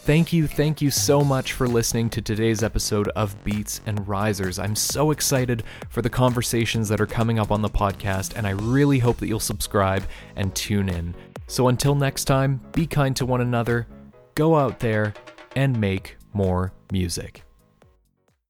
Thank you so much for listening to today's episode of Beats and Risers. I'm so excited for the conversations that are coming up on the podcast, and I really hope that you'll subscribe and tune in. So until next time, be kind to one another, go out there and make more music.